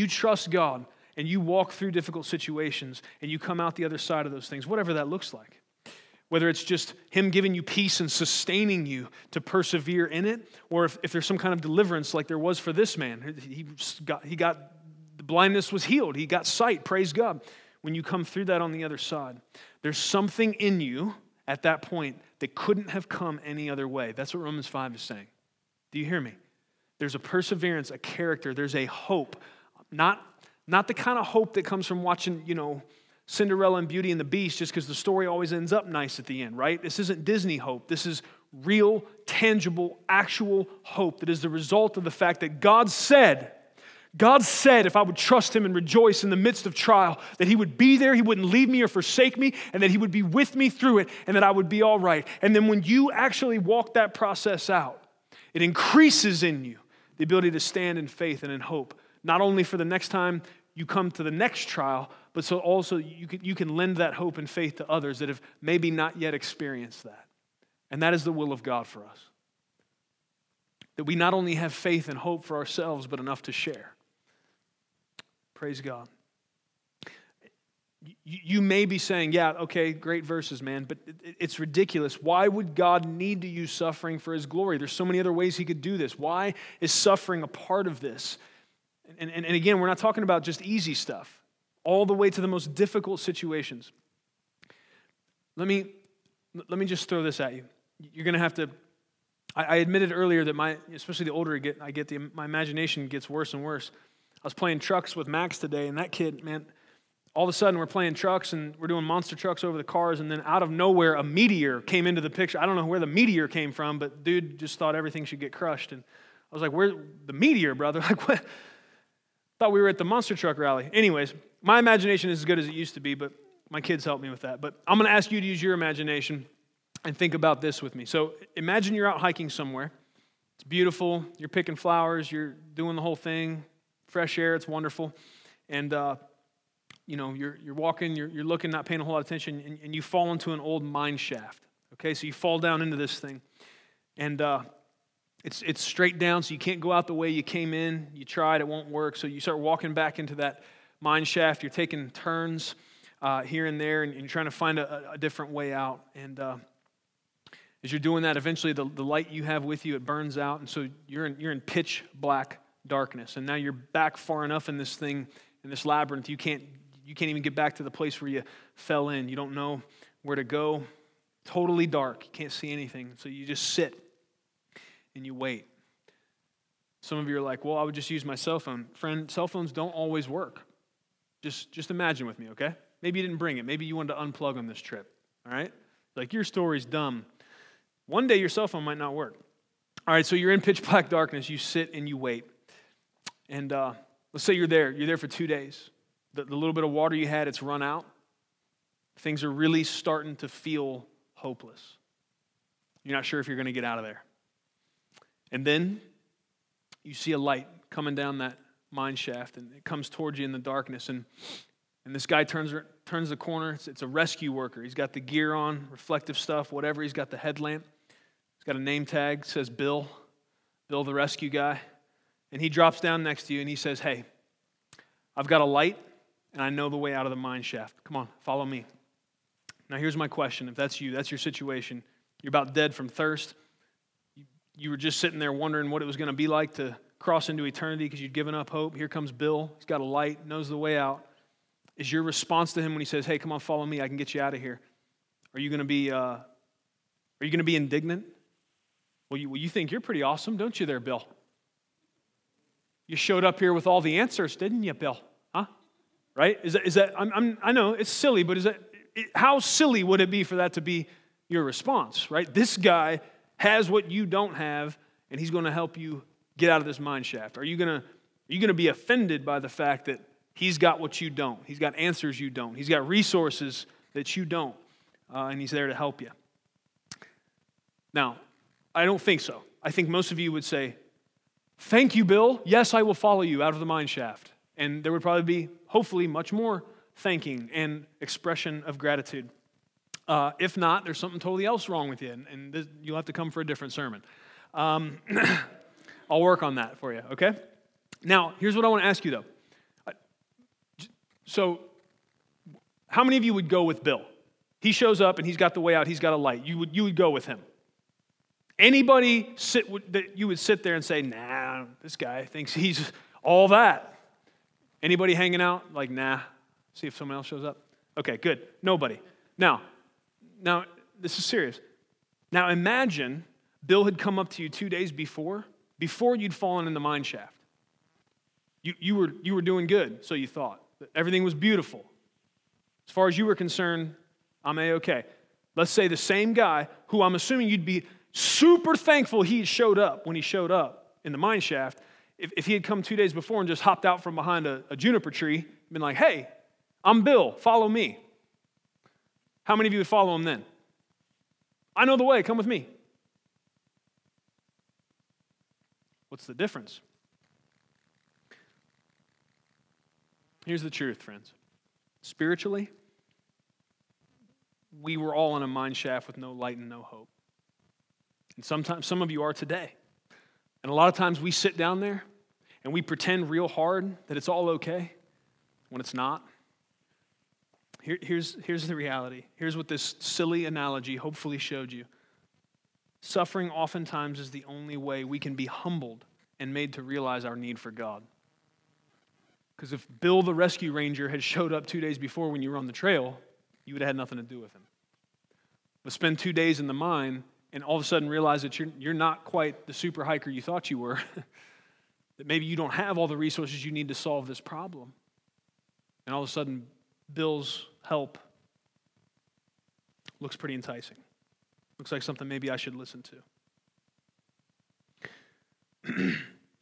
trust God and you walk through difficult situations and you come out the other side of those things, whatever that looks like, whether it's just Him giving you peace and sustaining you to persevere in it, or if there's some kind of deliverance like there was for this man. He got the blindness was healed. He got sight, praise God. When you come through that on the other side, there's something in you at that point that couldn't have come any other way. That's what Romans 5 is saying. Do you hear me? There's a perseverance, a character, there's a hope. Not the kind of hope that comes from watching, Cinderella and Beauty and the Beast, just because the story always ends up nice at the end, right? This isn't Disney hope. This is real, tangible, actual hope that is the result of the fact that God said if I would trust Him and rejoice in the midst of trial, that He would be there, He wouldn't leave me or forsake me, and that He would be with me through it, and that I would be all right. And then when you actually walk that process out, it increases in you the ability to stand in faith and in hope, not only for the next time you come to the next trial, but so also you can lend that hope and faith to others that have maybe not yet experienced that. And that is the will of God for us. That we not only have faith and hope for ourselves, but enough to share. Praise God. You may be saying, yeah, okay, great verses, man, but it's ridiculous. Why would God need to use suffering for His glory? There's so many other ways He could do this. Why is suffering a part of this? And again, we're not talking about just easy stuff, all the way to the most difficult situations. Let me just throw this at you. You're going to have to, I admitted earlier that especially the older I get, my imagination gets worse and worse. I was playing trucks with Max today, and that kid, man, all of a sudden we're playing trucks and we're doing monster trucks over the cars, and then out of nowhere, a meteor came into the picture. I don't know where the meteor came from, but dude just thought everything should get crushed. And I was like, where's the meteor, brother? Like, what? Thought we were at the monster truck rally. Anyways, my imagination is as good as it used to be, but my kids helped me with that. But I'm going to ask you to use your imagination and think about this with me. So imagine you're out hiking somewhere. It's beautiful. You're picking flowers. You're doing the whole thing. Fresh air. It's wonderful. And, you're walking. You're looking, not paying a whole lot of attention, and you fall into an old mine shaft. Okay, so you fall down into this thing. And It's straight down, so you can't go out the way you came in. You tried, it won't work. So you start walking back into that mine shaft. You're taking turns here and there, and you're trying to find a different way out. And as you're doing that, eventually the light you have with you, it burns out. And so you're in pitch black darkness. And now you're back far enough in this thing, in this labyrinth, you can't even get back to the place where you fell in. You don't know where to go. Totally dark. You can't see anything. So you just sit. And you wait. Some of you are like, well, I would just use my cell phone. Friend, cell phones don't always work. Just imagine with me, okay? Maybe you didn't bring it. Maybe you wanted to unplug on this trip, all right? Like, your story's dumb. One day your cell phone might not work. All right, so you're in pitch black darkness. You sit and you wait. And let's say you're there. You're there for 2 days. The little bit of water you had, it's run out. Things are really starting to feel hopeless. You're not sure if you're going to get out of there. And then you see a light coming down that mine shaft, and it comes towards you in the darkness. And this guy turns the corner. It's a rescue worker. He's got the gear on, reflective stuff, whatever. He's got the headlamp. He's got a name tag. It says Bill the rescue guy. And he drops down next to you, and he says, hey, I've got a light, and I know the way out of the mine shaft. Come on, follow me. Now here's my question. If that's you, that's your situation. You're about dead from thirst. You were just sitting there wondering what it was going to be like to cross into eternity because you'd given up hope. Here comes Bill. He's got a light, knows the way out. Is your response to him when he says, hey, come on, follow me. I can get you out of here. Are you going to be indignant? Well, you think you're pretty awesome, don't you there, Bill? You showed up here with all the answers, didn't you, Bill? Huh? Right? I know it's silly, but how silly would it be for that to be your response, right? This guy has what you don't have, and he's going to help you get out of this mine shaft. Are you going to be offended by the fact that he's got what you don't? He's got answers you don't. He's got resources that you don't, and he's there to help you. Now, I don't think so. I think most of you would say, thank you, Bill. Yes, I will follow you out of the mine shaft. And there would probably be, hopefully, much more thanking and expression of gratitude. If not, there's something totally else wrong with you, and you'll have to come for a different sermon. I'll work on that for you, okay? Now, here's what I want to ask you, though. So, how many of you would go with Bill? He shows up, and he's got the way out. He's got a light. You would go with him. Anybody that you would sit there and say, nah, this guy thinks he's all that. Anybody hanging out? Like, nah. See if someone else shows up. Okay, good. Nobody. Now, this is serious. Now, imagine Bill had come up to you 2 days before you'd fallen in the mine shaft. You were doing good, so you thought. Everything was beautiful. As far as you were concerned, I'm A-okay. Let's say the same guy who I'm assuming you'd be super thankful he showed up when he showed up in the mine shaft. If he had come 2 days before and just hopped out from behind a juniper tree, been like, hey, I'm Bill, follow me. How many of you would follow him then? I know the way, come with me. What's the difference? Here's the truth, friends. Spiritually, we were all in a mine shaft with no light and no hope. And sometimes some of you are today. And a lot of times we sit down there and we pretend real hard that it's all okay when it's not. Here's the reality. Here's what this silly analogy hopefully showed you. Suffering oftentimes is the only way we can be humbled and made to realize our need for God. Because if Bill the Rescue Ranger had showed up 2 days before when you were on the trail, you would have had nothing to do with him. But spend 2 days in the mine and all of a sudden realize that you're not quite the super hiker you thought you were, that maybe you don't have all the resources you need to solve this problem. And all of a sudden, Bill's help looks pretty enticing. Looks like something maybe I should listen to.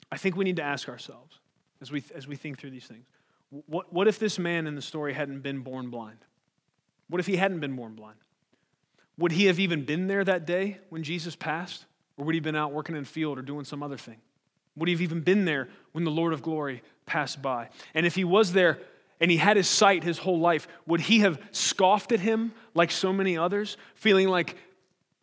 I think we need to ask ourselves as we think through these things. What if this man in the story hadn't been born blind? What if he hadn't been born blind? Would he have even been there that day when Jesus passed? Or would he have been out working in the field or doing some other thing? Would he have even been there when the Lord of glory passed by? And if he was there, and he had his sight his whole life, would he have scoffed at him like so many others, feeling like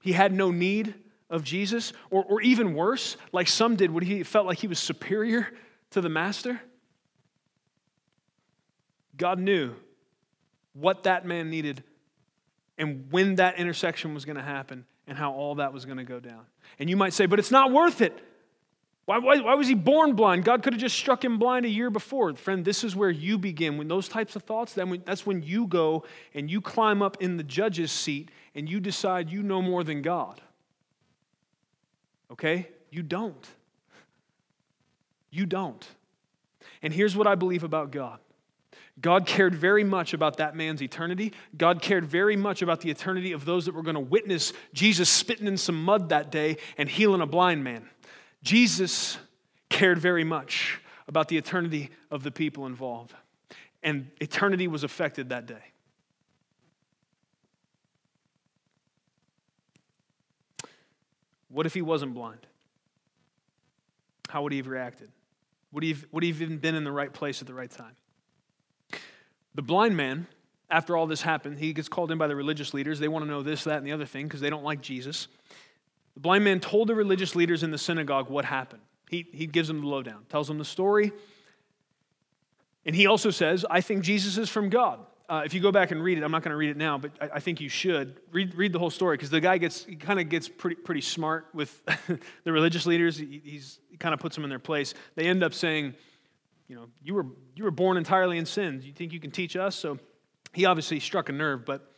he had no need of Jesus? Or even worse, like some did, would he have felt like he was superior to the master? God knew what that man needed and when that intersection was going to happen and how all that was going to go down. And you might say, but it's not worth it. Why was he born blind? God could have just struck him blind a year before. Friend, this is where you begin. When those types of thoughts, that's when you go and you climb up in the judge's seat and you decide you know more than God. Okay? You don't. You don't. And here's what I believe about God. God cared very much about that man's eternity. God cared very much about the eternity of those that were going to witness Jesus spitting in some mud that day and healing a blind man. Jesus cared very much about the eternity of the people involved. And eternity was affected that day. What if he wasn't blind? How would he have reacted? Would he have even been in the right place at the right time? The blind man, after all this happened, he gets called in by the religious leaders. They want to know this, that, and the other thing because they don't like Jesus. The blind man told the religious leaders in the synagogue what happened. He gives them the lowdown, tells them the story. And he also says, I think Jesus is from God. If you go back and read it, I'm not going to read it now, but I think you should. Read the whole story, because the guy gets pretty smart with the religious leaders. He kind of puts them in their place. They end up saying, you know, you were born entirely in sin. Do you think you can teach us? So he obviously struck a nerve, but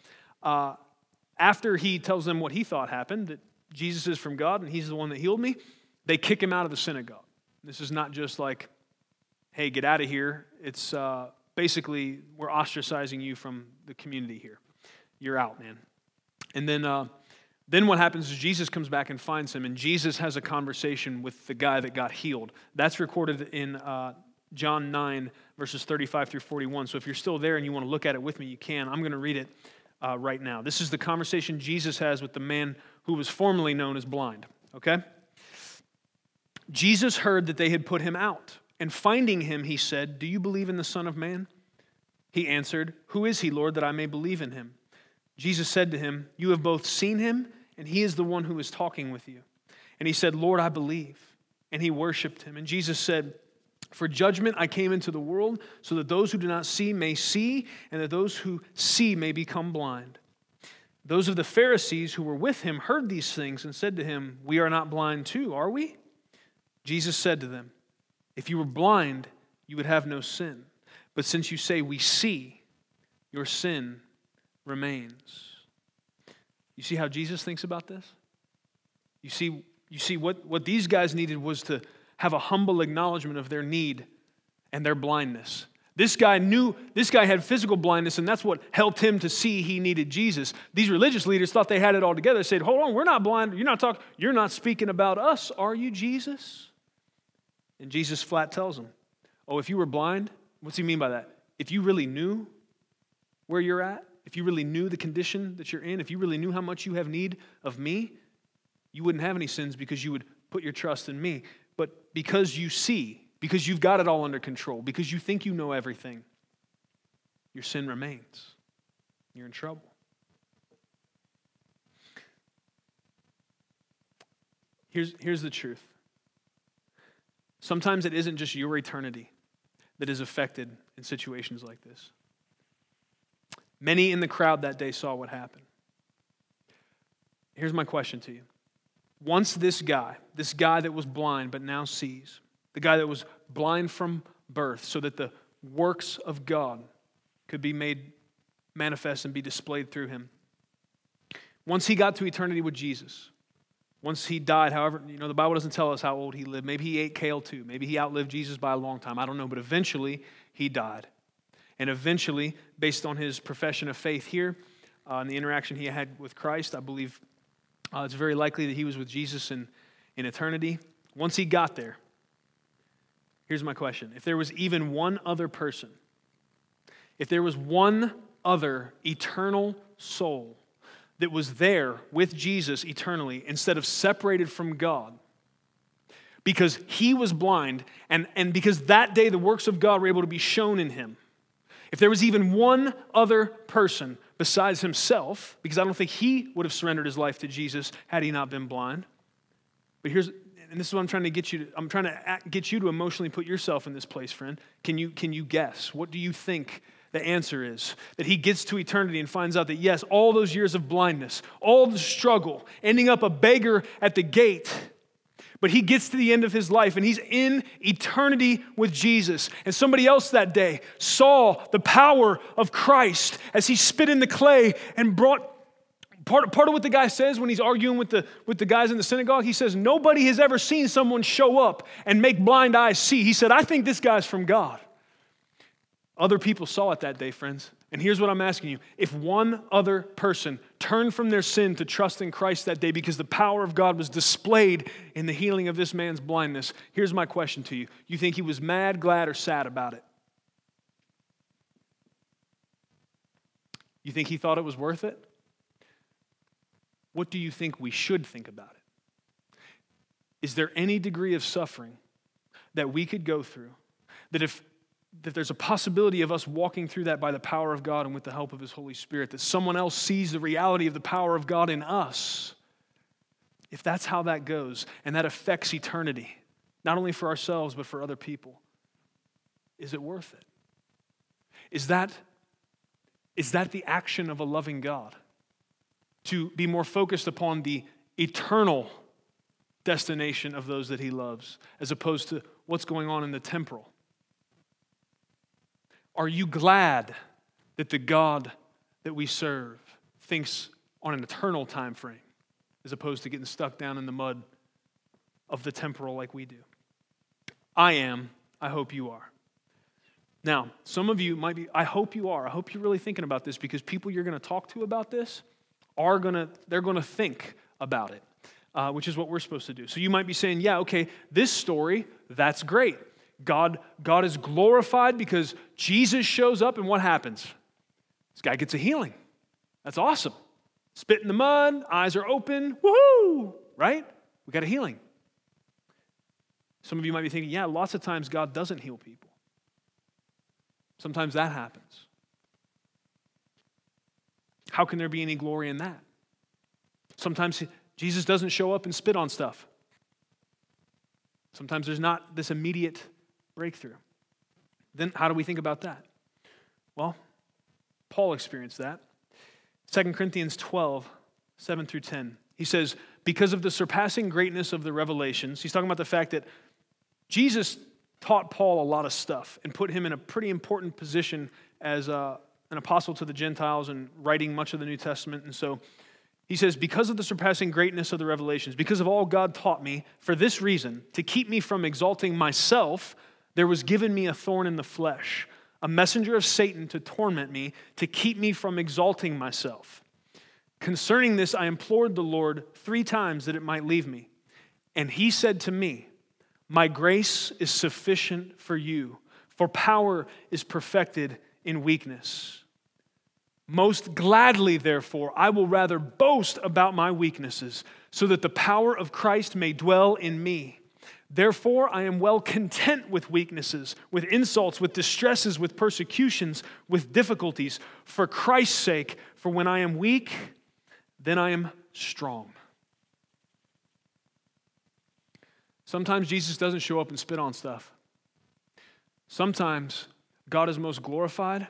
after he tells them what he thought happened, that Jesus is from God and he's the one that healed me, they kick him out of the synagogue. This is not just like, hey, get out of here. It's... basically, we're ostracizing you from the community here. You're out, man. And then what happens is Jesus comes back and finds him, and Jesus has a conversation with the guy that got healed. That's recorded in John 9, verses 35 through 41. So if you're still there and you want to look at it with me, you can. I'm going to read it right now. This is the conversation Jesus has with the man who was formerly known as blind, okay? Jesus heard that they had put him out. And finding him, he said, "Do you believe in the Son of Man?" He answered, "Who is he, Lord, that I may believe in him?" Jesus said to him, "You have both seen him, and he is the one who is talking with you." And he said, "Lord, I believe." And he worshiped him. And Jesus said, "For judgment I came into the world, so that those who do not see may see, and that those who see may become blind." Those of the Pharisees who were with him heard these things and said to him, "We are not blind too, are we?" Jesus said to them, "If you were blind, you would have no sin. But since you say, 'We see,' your sin remains." You see how Jesus thinks about this? You see what these guys needed was to have a humble acknowledgement of their need and their blindness. This guy had physical blindness, and that's what helped him to see he needed Jesus. These religious leaders thought they had it all together. They said, "Hold on, we're not blind. You're not speaking about us, are you, Jesus?" And Jesus flat tells him, "Oh, if you were blind," what's he mean by that? If you really knew where you're at, if you really knew the condition that you're in, if you really knew how much you have need of me, you wouldn't have any sins because you would put your trust in me. But because you see, because you've got it all under control, because you think you know everything, your sin remains. You're in trouble. Here's the truth. Sometimes it isn't just your eternity that is affected in situations like this. Many in the crowd that day saw what happened. Here's my question to you. Once this guy that was blind but now sees, the guy that was blind from birth so that the works of God could be made manifest and be displayed through him. Once he got to eternity with Jesus, once he died, however, you know, the Bible doesn't tell us how old he lived. Maybe he ate kale too. Maybe he outlived Jesus by a long time. I don't know, but eventually he died. And eventually, based on his profession of faith here and the interaction he had with Christ, I believe it's very likely that he was with Jesus in eternity. Once he got there, here's my question. If there was even one other person, if there was one other eternal soul that was there with Jesus eternally instead of separated from God because he was blind and because that day the works of God were able to be shown in him. If there was even one other person besides himself, because I don't think he would have surrendered his life to Jesus had he not been blind. But this is what I'm trying to get you to, I'm trying to get you to emotionally put yourself in this place, friend. Can you guess? What do you think the answer is? That he gets to eternity and finds out that yes, all those years of blindness, all the struggle, ending up a beggar at the gate, but he gets to the end of his life and he's in eternity with Jesus. And somebody else that day saw the power of Christ as he spit in the clay and brought part of what the guy says when he's arguing with the guys in the synagogue. He says, "Nobody has ever seen someone show up and make blind eyes see." He said, "I think this guy's from God." Other people saw it that day, friends. And here's what I'm asking you. If one other person turned from their sin to trust in Christ that day because the power of God was displayed in the healing of this man's blindness, here's my question to you. You think he was mad, glad, or sad about it? You think he thought it was worth it? What do you think we should think about it? Is there any degree of suffering that we could go through that if there's a possibility of us walking through that by the power of God and with the help of His Holy Spirit, that someone else sees the reality of the power of God in us? If that's how that goes, and that affects eternity, not only for ourselves, but for other people, is it worth it? Is that Is that the action of a loving God? To be more focused upon the eternal destination of those that he loves, as opposed to what's going on in the temporal. Are you glad that the God that we serve thinks on an eternal time frame, as opposed to getting stuck down in the mud of the temporal like we do? I am. I hope you are. Now, some of you might be, I hope you are. I hope you're really thinking about this, because people you're going to talk to about this they're going to think about it, which is what we're supposed to do. So you might be saying, yeah, okay, this story, that's great. God is glorified because Jesus shows up, and what happens? This guy gets a healing. That's awesome. Spit in the mud, eyes are open, woohoo, right? We got a healing. Some of you might be thinking, yeah, lots of times God doesn't heal people. Sometimes that happens. How can there be any glory in that? Sometimes Jesus doesn't show up and spit on stuff. Sometimes there's not this immediate breakthrough. Then how do we think about that? Well, Paul experienced that. 2 Corinthians 12, 7 through 10. He says, because of the surpassing greatness of the revelations, he's talking about the fact that Jesus taught Paul a lot of stuff and put him in a pretty important position as an apostle to the Gentiles and writing much of the New Testament. And so he says, because of the surpassing greatness of the revelations, because of all God taught me, for this reason, to keep me from exalting myself, there was given me a thorn in the flesh, a messenger of Satan to torment me, to keep me from exalting myself. Concerning this, I implored the Lord 3 times that it might leave me. And he said to me, my grace is sufficient for you, for power is perfected in weakness. Most gladly, therefore, I will rather boast about my weaknesses, so that the power of Christ may dwell in me. Therefore, I am well content with weaknesses, with insults, with distresses, with persecutions, with difficulties, for Christ's sake. For when I am weak, then I am strong. Sometimes Jesus doesn't show up and spit on stuff. Sometimes God is most glorified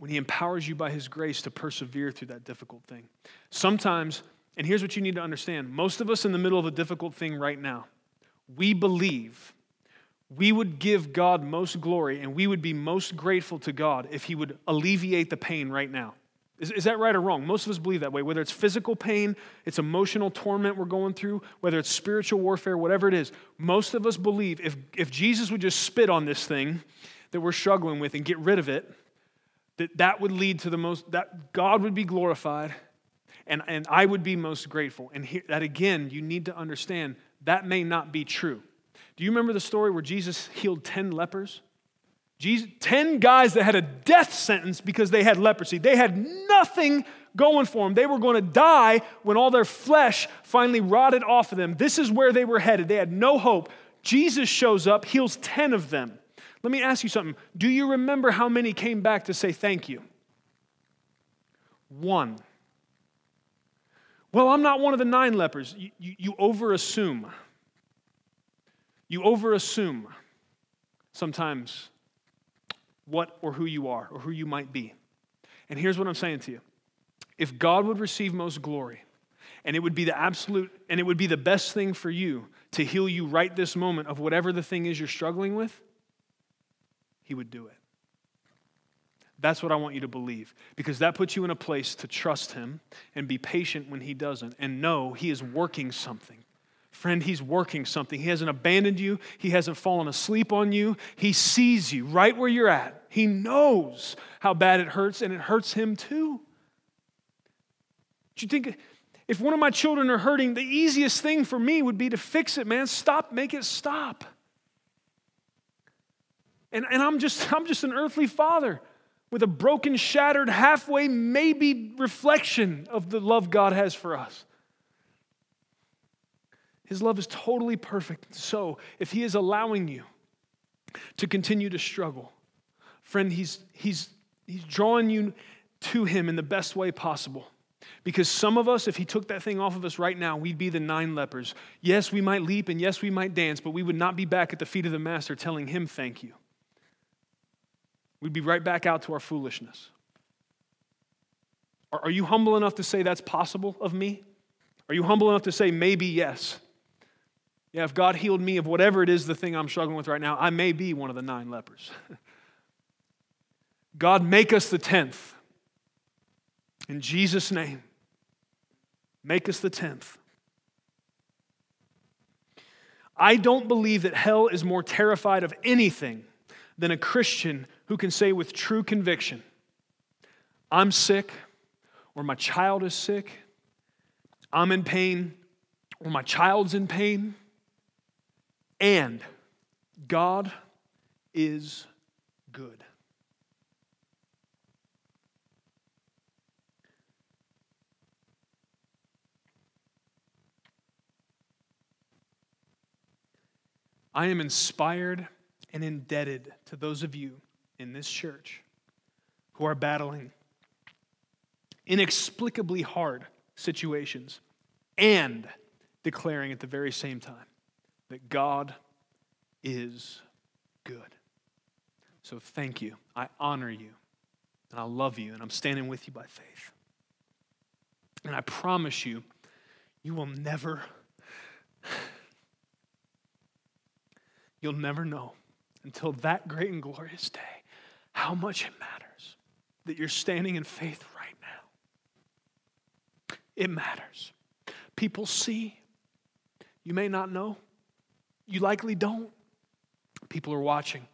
when he empowers you by his grace to persevere through that difficult thing. Sometimes, and here's what you need to understand, most of us in the middle of a difficult thing right now, we believe we would give God most glory and we would be most grateful to God if he would alleviate the pain right now. Is that right or wrong? Most of us believe that way, whether it's physical pain, it's emotional torment we're going through, whether it's spiritual warfare, whatever it is. Most of us believe if Jesus would just spit on this thing that we're struggling with and get rid of it, that would lead to the most, that God would be glorified and I would be most grateful. And here, that again, you need to understand that may not be true. Do you remember the story where Jesus healed 10 lepers? 10 guys that had a death sentence because they had leprosy. They had nothing going for them. They were going to die when all their flesh finally rotted off of them. This is where they were headed. They had no hope. Jesus shows up, heals 10 of them. Let me ask you something. Do you remember how many came back to say thank you? 1. Well, I'm not one of the 9 lepers. You overassume. You overassume sometimes what or who you are or who you might be. And here's what I'm saying to you. If God would receive most glory, and it would be and it would be the best thing for you to heal you right this moment of whatever the thing is you're struggling with, he would do it. That's what I want you to believe, because that puts you in a place to trust him and be patient when he doesn't, and know he is working something. Friend, he's working something. He hasn't abandoned you. He hasn't fallen asleep on you. He sees you right where you're at. He knows how bad it hurts, and it hurts him too. Do you think if one of my children are hurting, the easiest thing for me would be to fix it, man? Stop, make it stop. And I'm just an earthly father with a broken, shattered, halfway maybe reflection of the love God has for us. His love is totally perfect. So if he is allowing you to continue to struggle, friend, he's drawing you to him in the best way possible. Because some of us, if he took that thing off of us right now, we'd be the 9 lepers. Yes, we might leap and yes, we might dance, but we would not be back at the feet of the master telling him thank you. We'd be right back out to our foolishness. Are you humble enough to say that's possible of me? Are you humble enough to say maybe yes? Yeah, if God healed me of whatever it is, the thing I'm struggling with right now, I may be one of the 9 lepers. God, make us the 10th. In Jesus' name, make us the 10th. I don't believe that hell is more terrified of anything than a Christian who can say with true conviction, I'm sick, or my child is sick, I'm in pain, or my child's in pain, and God is good. I am inspired and indebted to those of you in this church who are battling inexplicably hard situations and declaring at the very same time that God is good. So thank you. I honor you. And I love you. And I'm standing with you by faith. And I promise you, you'll never know until that great and glorious day how much it matters that you're standing in faith right now. It matters. People see. You may not know. You likely don't. People are watching.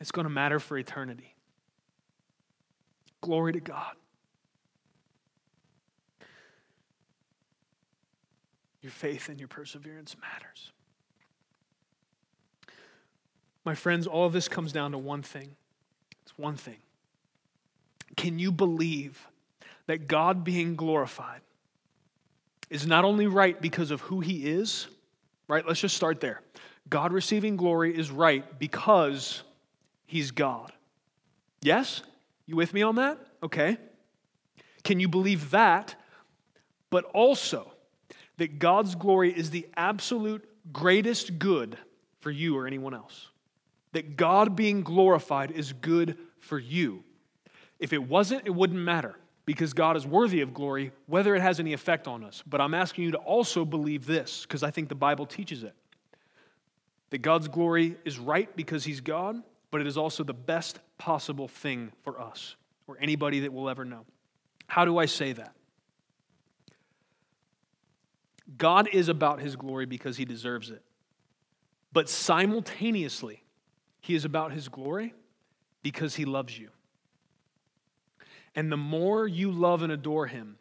It's going to matter for eternity. Glory to God. Your faith and your perseverance matters. My friends, all of this comes down to one thing. It's one thing. Can you believe that God being glorified is not only right because of who he is, right? Let's just start there. God receiving glory is right because he's God. Yes? You with me on that? Okay. Can you believe that? But also that God's glory is the absolute greatest good for you or anyone else. That God being glorified is good for you. If it wasn't, it wouldn't matter. Because God is worthy of glory, whether it has any effect on us. But I'm asking you to also believe this, because I think the Bible teaches it. That God's glory is right because he's God, but it is also the best possible thing for us, or anybody that will ever know. How do I say that? God is about his glory because he deserves it. But simultaneously, he is about his glory because he loves you. And the more you love and adore him,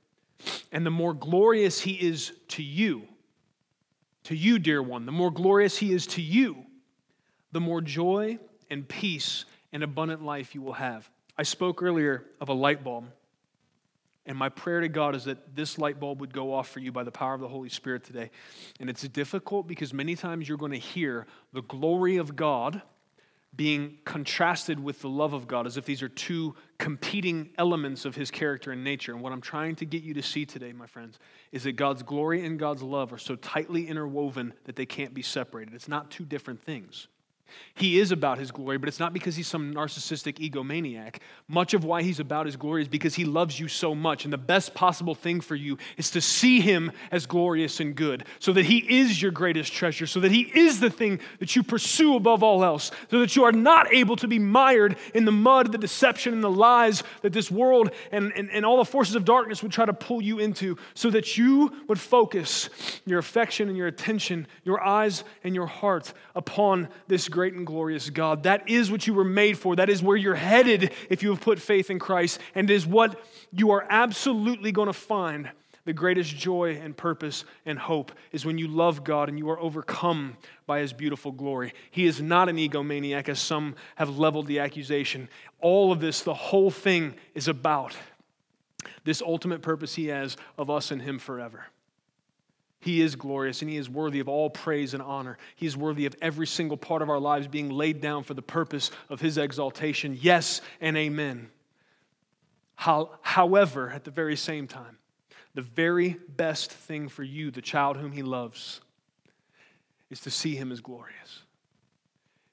and the more glorious he is to you, dear one, the more glorious he is to you, the more joy and peace and abundant life you will have. I spoke earlier of a light bulb, and my prayer to God is that this light bulb would go off for you by the power of the Holy Spirit today. And it's difficult because many times you're going to hear the glory of God being contrasted with the love of God, as if these are two competing elements of his character and nature. And what I'm trying to get you to see today, my friends, is that God's glory and God's love are so tightly interwoven that they can't be separated. It's not two different things. He is about his glory, but it's not because he's some narcissistic egomaniac. Much of why he's about his glory is because he loves you so much, and the best possible thing for you is to see him as glorious and good, so that he is your greatest treasure, so that he is the thing that you pursue above all else, so that you are not able to be mired in the mud, the deception, and the lies that this world and all the forces of darkness would try to pull you into, so that you would focus your affection and your attention, your eyes and your heart upon this great and glorious God. That is what you were made for. That is where you're headed if you have put faith in Christ, and is what you are absolutely going to find the greatest joy and purpose and hope is when you love God and you are overcome by his beautiful glory. He is not an egomaniac, as some have leveled the accusation. All of this, the whole thing, is about this ultimate purpose he has of us and him forever. He is glorious, and he is worthy of all praise and honor. He is worthy of every single part of our lives being laid down for the purpose of his exaltation. Yes and amen. However, at the very same time, the very best thing for you, the child whom he loves, is to see him as glorious,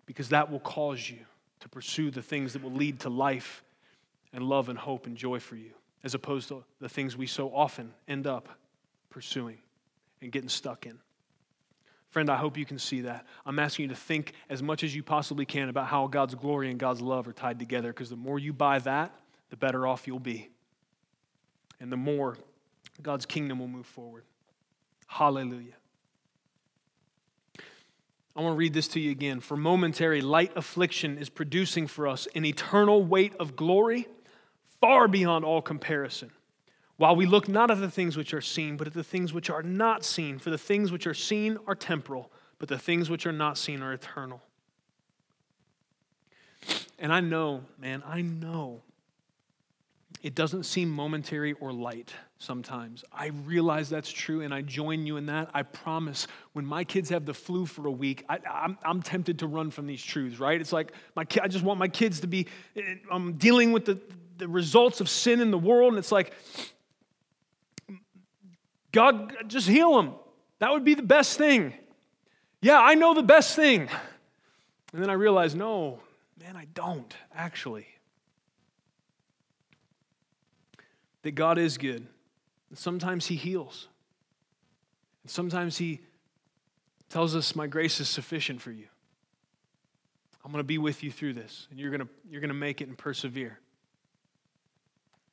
because that will cause you to pursue the things that will lead to life and love and hope and joy for you. as opposed to the things we so often end up pursuing and getting stuck in. Friend, I hope you can see that. I'm asking you to think as much as you possibly can about how God's glory and God's love are tied together, because the more you buy that, the better off you'll be. And the more God's kingdom will move forward. Hallelujah. I want to read this to you again. For momentary light affliction is producing for us an eternal weight of glory far beyond all comparison. While we look not at the things which are seen, but at the things which are not seen. For the things which are seen are temporal, but the things which are not seen are eternal. And I know, man, it doesn't seem momentary or light sometimes. I realize that's true, and I join you in that. I promise, when my kids have the flu for a week, I'm tempted to run from these truths, right? It's like, I just want my kids to be dealing with the results of sin in the world, and it's like, God, just heal them. That would be the best thing. Yeah, I know the best thing. And then I realize, no, man, I don't, actually. That God is good. And sometimes He heals. And sometimes He tells us, my grace is sufficient for you. I'm going to be with you through this. And you're going to make it and persevere.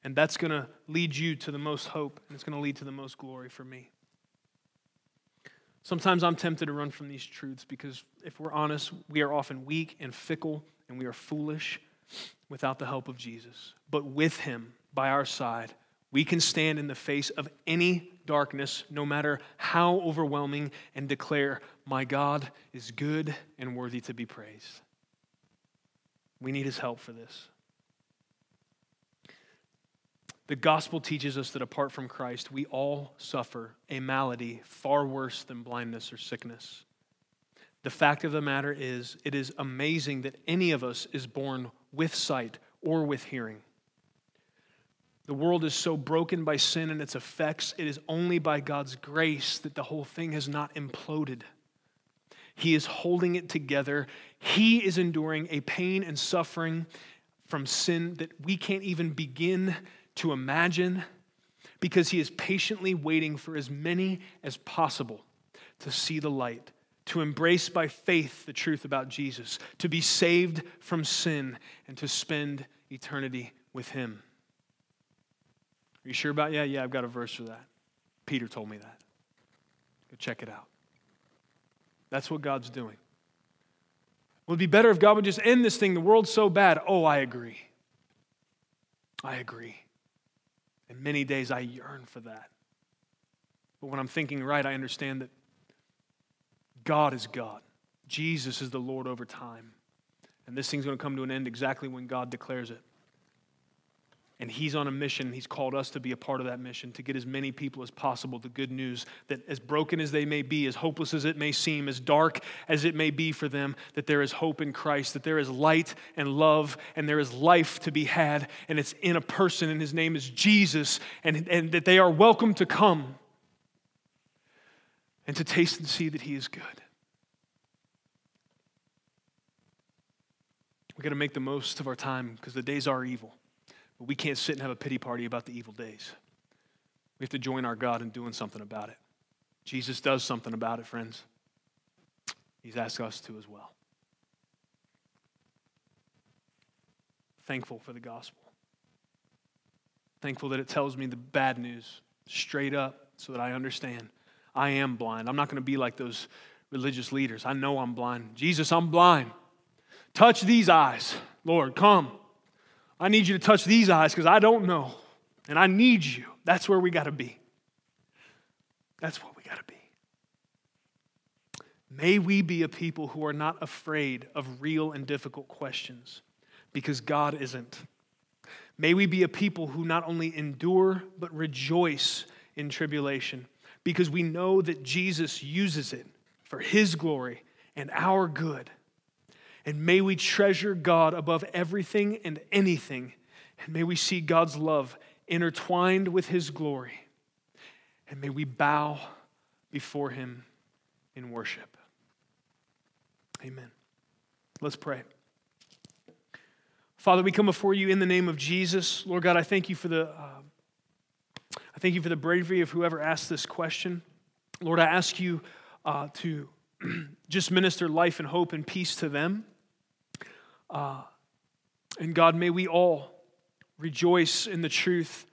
And that's going to lead you to the most hope. And it's going to lead to the most glory for me. Sometimes I'm tempted to run from these truths because if we're honest, we are often weak and fickle and we are foolish without the help of Jesus. But with Him, by our side, we can stand in the face of any darkness, no matter how overwhelming, and declare, my God is good and worthy to be praised. We need His help for this. The gospel teaches us that apart from Christ, we all suffer a malady far worse than blindness or sickness. The fact of the matter is, it is amazing that any of us is born with sight or with hearing. The world is so broken by sin and its effects, it is only by God's grace that the whole thing has not imploded. He is holding it together. He is enduring a pain and suffering from sin that we can't even begin to imagine, because He is patiently waiting for as many as possible to see the light, to embrace by faith the truth about Jesus, to be saved from sin, and to spend eternity with Him. Are you sure about it? Yeah, I've got a verse for that. Peter told me that. Go check it out. That's what God's doing. It would be better if God would just end this thing. The world's so bad. Oh, I agree. And many days I yearn for that. But when I'm thinking right, I understand that God is God. Jesus is the Lord over time. And this thing's going to come to an end exactly when God declares it. And He's on a mission. He's called us to be a part of that mission, to get as many people as possible the good news that as broken as they may be, as hopeless as it may seem, as dark as it may be for them, that there is hope in Christ, that there is light and love, and there is life to be had, and it's in a person, and His name is Jesus, and that they are welcome to come and to taste and see that He is good. We've got to make the most of our time because the days are evil. But we can't sit and have a pity party about the evil days. We have to join our God in doing something about it. Jesus does something about it, friends. He's asked us to as well. Thankful for the gospel. Thankful that it tells me the bad news straight up so that I understand. I am blind. I'm not going to be like those religious leaders. I know I'm blind. Jesus, I'm blind. Touch these eyes. Lord, come. I need you to touch these eyes because I don't know, and I need you. That's where we got to be. That's what we got to be. May we be a people who are not afraid of real and difficult questions because God isn't. May we be a people who not only endure but rejoice in tribulation because we know that Jesus uses it for His glory and our good. And may we treasure God above everything and anything. And may we see God's love intertwined with His glory. And may we bow before Him in worship. Amen. Let's pray. Father, we come before you in the name of Jesus. Lord God, I thank you for the I thank you for the bravery of whoever asked this question. Lord, I ask you to just minister life and hope and peace to them. And God, may we all rejoice in the truth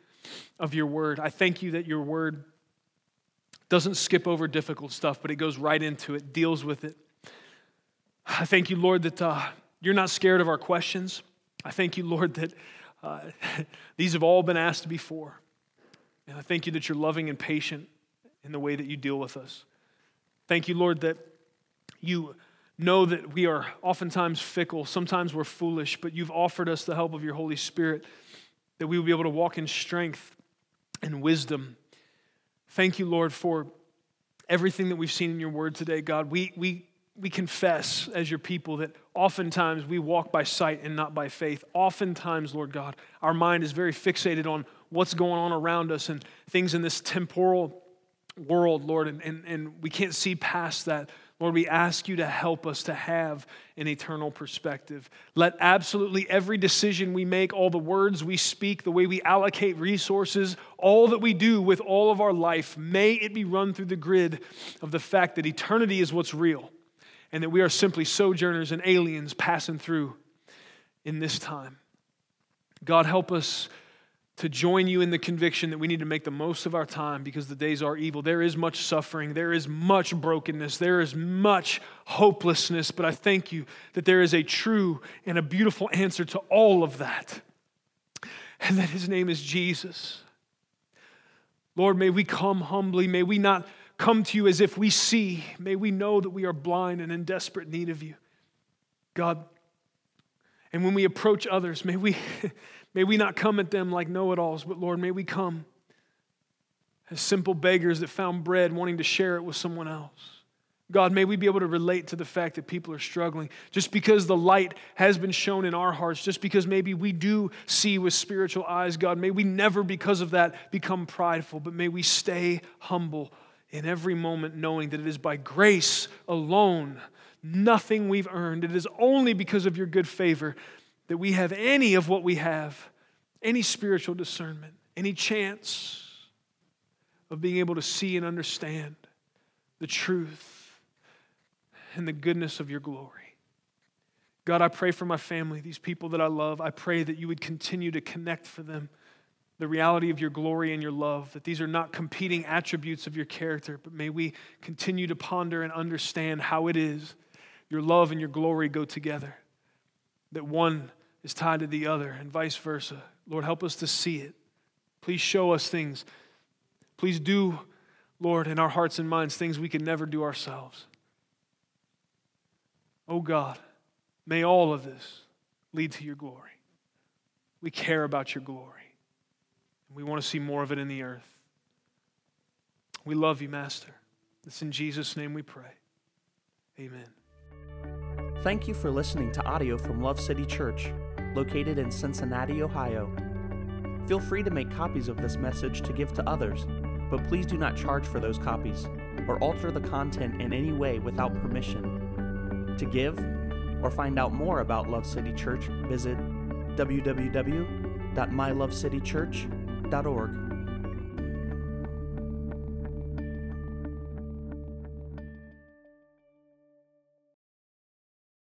of your word. I thank you that your word doesn't skip over difficult stuff, but it goes right into it, deals with it. I thank you, Lord, that you're not scared of our questions. I thank you, Lord, that these have all been asked before. And I thank you that you're loving and patient in the way that you deal with us. Thank you, Lord, that you know that we are oftentimes fickle, sometimes we're foolish, but you've offered us the help of your Holy Spirit that we will be able to walk in strength and wisdom. Thank you, Lord, for everything that we've seen in your word today, God. We confess as your people that oftentimes we walk by sight and not by faith. Oftentimes, Lord God, our mind is very fixated on what's going on around us and things in this temporal world, Lord, and we can't see past that. Lord, we ask you to help us to have an eternal perspective. Let absolutely every decision we make, all the words we speak, the way we allocate resources, all that we do with all of our life, may it be run through the grid of the fact that eternity is what's real and that we are simply sojourners and aliens passing through in this time. God, help us to join you in the conviction that we need to make the most of our time because the days are evil. There is much suffering. There is much brokenness. There is much hopelessness. But I thank you that there is a true and a beautiful answer to all of that. And that his name is Jesus. Lord, may we come humbly. May we not come to you as if we see. May we know that we are blind and in desperate need of you, God. And when we approach others, may we not come at them like know-it-alls, but Lord, may we come as simple beggars that found bread wanting to share it with someone else. God, may we be able to relate to the fact that people are struggling. Just because the light has been shown in our hearts, just because maybe we do see with spiritual eyes, God, may we never because of that become prideful, but may we stay humble in every moment knowing that it is by grace alone, nothing we've earned. It is only because of your good favor that we have any of what we have, any spiritual discernment, any chance of being able to see and understand the truth and the goodness of your glory. God, I pray for my family, these people that I love. I pray that you would continue to connect for them the reality of your glory and your love, that these are not competing attributes of your character, but may we continue to ponder and understand how it is your love and your glory go together, that one is tied to the other and vice versa. Lord, help us to see it. Please show us things. Please do, Lord, in our hearts and minds, things we can never do ourselves. Oh God, may all of this lead to your glory. We care about your glory. We want to see more of it in the earth. We love you, Master. It's in Jesus' name we pray. Amen. Thank you for listening to audio from Love City Church, located in Cincinnati, Ohio. Feel free to make copies of this message to give to others, but please do not charge for those copies or alter the content in any way without permission. To give or find out more about Love City Church, visit www.mylovecitychurch.org.